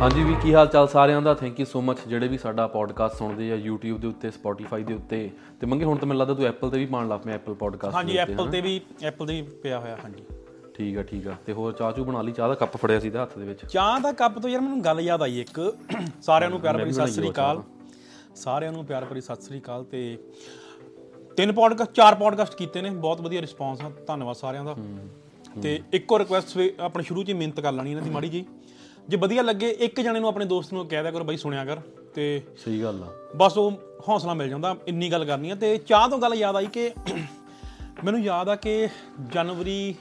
ਹਾਂਜੀ ਵੀ ਕੀ ਹਾਲ ਚਾਲ ਸਾਰਿਆਂ ਦਾ। ਥੈਂਕ ਯੂ ਸੋ ਮੱਚ ਜਿਹੜੇ ਵੀ ਸਾਡਾ ਪੋਡਕਾਸਟ ਸੁਣਦੇ ਆ YouTube ਦੇ ਉੱਤੇ, Spotify ਦੇ ਉੱਤੇ। ਤੇ ਮੰਗੇ ਹੁਣ ਤਾਂ ਮੈਨੂੰ ਲੱਗਦਾ ਤੂੰ ਐਪਲ ਤੇ ਵੀ ਪਾਉਣ ਲੱਗ ਪਿਆ, ਐਪਲ ਪੋਡਕਾਸਟ। ਹਾਂਜੀ ਐਪਲ ਤੇ ਵੀ ਪਿਆ ਹੋਇਆ। ਹਾਂਜੀ ਠੀਕ ਆ। ਤੇ ਹੋਰ ਚਾਹ ਚੂ ਬਣਾ ਲਈ? ਚਾਹ ਦਾ ਕੱਪ ਫੜਿਆ ਸੀ ਹੱਥ ਦੇ ਵਿੱਚ। ਚਾਹ ਦਾ ਕੱਪ ਤੋਂ ਯਾਰ ਮੈਨੂੰ ਗੱਲ ਯਾਦ ਆਈ ਇੱਕ। ਸਾਰਿਆਂ ਨੂੰ ਪਿਆਰ ਭਰੀ ਸਤਿ ਸ੍ਰੀ ਅਕਾਲ। ਤੇ 4 ਪੋਡਕਾਸਟ ਕੀਤੇ ਨੇ, ਬਹੁਤ ਵਧੀਆ ਰਿਸਪੌਂਸ ਆ, ਧੰਨਵਾਦ ਸਾਰਿਆਂ ਦਾ। ਤੇ ਇੱਕੋ ਰਿਕੁਐਸਟ, ਆਪਣੇ ਸ਼ੁਰੂ 'ਚ ਹੀ ਮਿਹਨਤ ਕਰ ਲੈਣੀ ਇਹਨਾਂ ਦੀ ਮਾੜੀ ਜੀ। ਜੇ ਵਧੀਆ ਲੱਗੇ ਇੱਕ ਜਣੇ ਨੂੰ, ਆਪਣੇ ਦੋਸਤ ਨੂੰ ਕਹਿ ਦਿਆ ਕਰੋ ਬਾਈ ਸੁਣਿਆ ਕਰ, ਤੇ ਸਹੀ ਗੱਲ ਆ, ਬਸ ਉਹ ਹੌਸਲਾ ਮਿਲ ਜਾਂਦਾ। ਇੰਨੀ ਗੱਲ ਕਰਨੀ ਆ। ਤੇ ਚਾਹ ਤੋਂ ਗੱਲ ਯਾਦ ਆਈ ਕਿ ਮੈਨੂੰ ਯਾਦ ਆ ਕਿ ਜਨਵਰੀ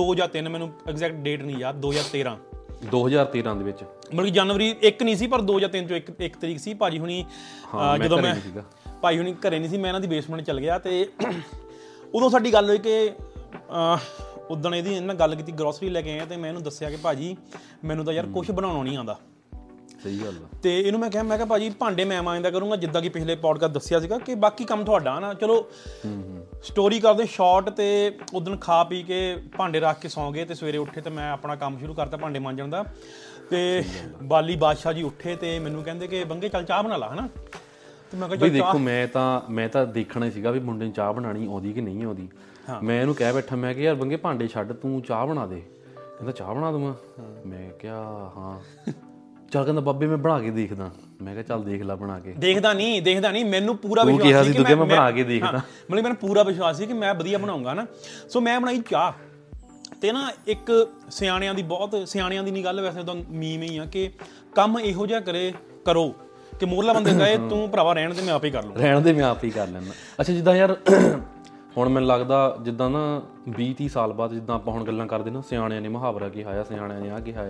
2 ਜਾਂ 3, ਮੈਨੂੰ ਐਗਜ਼ੈਕਟ ਡੇਟ ਨਹੀਂ ਯਾਦ, 2013 ਦੇ ਵਿੱਚ, ਮਤਲਬ ਕਿ ਜਨਵਰੀ 1 ਨਹੀਂ ਸੀ ਪਰ 2 ਜਾਂ 3 ਚੋਂ ਇੱਕ ਤਰੀਕ ਸੀ। ਭਾਜੀ ਹੁਣੀ ਘਰੇ ਨਹੀਂ ਸੀ, ਮੈਂ ਇਹਨਾਂ ਦੀ ਬੇਸਮੈਂਟ ਚੱਲ ਗਿਆ। ਤੇ ਉਦੋਂ ਸਾਡੀ ਗੱਲ ਹੋਈ ਕਿ ਉੱਦਣ ਇਹਨਾਂ ਗੱਲ ਕੀਤੀ, ਗਰੋਸਰੀ ਲੈ ਕੇ ਆਏ। ਅਤੇ ਮੈਂ ਇਹਨੂੰ ਦੱਸਿਆ ਕਿ ਭਾਜੀ ਮੈਨੂੰ ਤਾਂ ਯਾਰ ਕੁਛ ਬਣਾਉਣਾ ਨਹੀਂ ਆਉਂਦਾ। ਸਹੀ ਗੱਲ। ਅਤੇ ਇਹਨੂੰ ਮੈਂ ਕਿਹਾ ਭਾਜੀ ਭਾਂਡੇ ਮੈਂ ਮਾਂਜਦਾ ਕਰੂੰਗਾ, ਜਿੱਦਾਂ ਕਿ ਪਿਛਲੇ ਪੌਡਕਾਸਟ ਦੱਸਿਆ ਸੀਗਾ ਕਿ ਬਾਕੀ ਕੰਮ ਤੁਹਾਡਾ ਹੈ ਨਾ। ਚਲੋ ਸਟੋਰੀ ਕਰਦੇ ਸ਼ਾਰਟ। ਅਤੇ ਉੱਦਣ ਖਾ ਪੀ ਕੇ ਭਾਂਡੇ ਰੱਖ ਕੇ ਸੌਂ ਗਏ ਅਤੇ ਸਵੇਰੇ ਉੱਠੇ ਅਤੇ ਮੈਂ ਆਪਣਾ ਕੰਮ ਸ਼ੁਰੂ ਕਰਤਾ ਭਾਂਡੇ ਮਾਂਜਣ ਦਾ। ਅਤੇ ਬਾਲੀ ਬਾਦਸ਼ਾਹ ਜੀ ਉੱਠੇ ਅਤੇ ਮੈਨੂੰ ਕਹਿੰਦੇ ਕਿ ਬੰਗੇ ਚੱਲ ਚਾਹ ਬਣਾ ਲਾ, ਹੈ ਨਾ। ਅਤੇ ਮੈਂ ਕਿਹਾ ਦੇਖੋ ਮੈਂ ਤਾਂ ਦੇਖਣਾ ਸੀਗਾ ਵੀ ਮੁੰਡੇ ਨੂੰ ਚਾਹ ਬਣਾਉਣੀ ਆਉਂਦੀ ਕਿ ਨਹੀਂ ਆਉਂਦੀ। ਮੈਂ ਇਹਨੂੰ ਕਹਿ ਬੈਠਾ, ਮੈਂ ਕਿਹਾ ਯਾਰ ਬੰਗੇ ਭਾਂਡੇ ਛੱਡ, ਤੂੰ ਚਾਹ ਬਣਾ ਦੇ। ਕਹਿੰਦਾ ਚਾਹ ਬਣਾ ਦੂੰਗਾ। ਮੈਂ ਕਿਹਾ ਹਾਂ ਚੱਲ। ਕਹਿੰਦਾ ਬਾਬੇ ਮੈਂ ਬਣਾ ਕੇ ਦੇਖਦਾ। ਮੈਂ ਕਿਹਾ ਚੱਲ ਦੇਖ ਲੈ ਬਣਾ ਕੇ। ਦੇਖਦਾ ਨਹੀਂ, ਮੈਨੂੰ ਪੂਰਾ ਵਿਸ਼ਵਾਸ ਸੀ ਕਿ ਮੈਂ ਬਣਾ ਕੇ ਦੇਖਦਾ, ਮਤਲਬ ਮੈਨੂੰ ਪੂਰਾ ਵਿਸ਼ਵਾਸ ਸੀ ਕਿ ਮੈਂ ਵਧੀਆ ਬਣਾਉਂਗਾ ਨਾ। ਸੋ ਮੈਂ ਬਣਾਈ ਚਾਹ। ਅਤੇ ਨਾ ਇੱਕ ਸਿਆਣਿਆਂ ਦੀ ਨਹੀਂ ਗੱਲ, ਵੈਸੇ ਤਾਂ ਮੀਮ ਹੀ ਆ ਕਿ ਕੰਮ ਇਹੋ ਜਿਹਾ ਕਰੋ ਕਿ ਮੋਹਰਲਾ ਬੰਦੇ ਕਹੇ ਤੂੰ ਭਰਾਵਾ ਰਹਿਣ ਦੇ ਮੈਂ ਆਪ ਹੀ ਕਰ ਲੈਂਦਾ। ਅੱਛਾ ਜਿੱਦਾਂ ਯਾਰ ਹੁਣ ਮੈਨੂੰ ਲੱਗਦਾ ਜਿੱਦਾਂ ਨਾ 20-30 ਸਾਲ ਬਾਅਦ ਜਿੱਦਾਂ ਆਪਾਂ ਹੁਣ ਗੱਲਾਂ ਕਰਦੇ ਨਾ, ਸਿਆਣਿਆਂ ਨੇ ਮੁਹਾਵਰਾ ਕਿਹਾ ਆ, ਸਿਆਣਿਆਂ ਨੇ ਆਹ ਕਿਹਾ ਆ।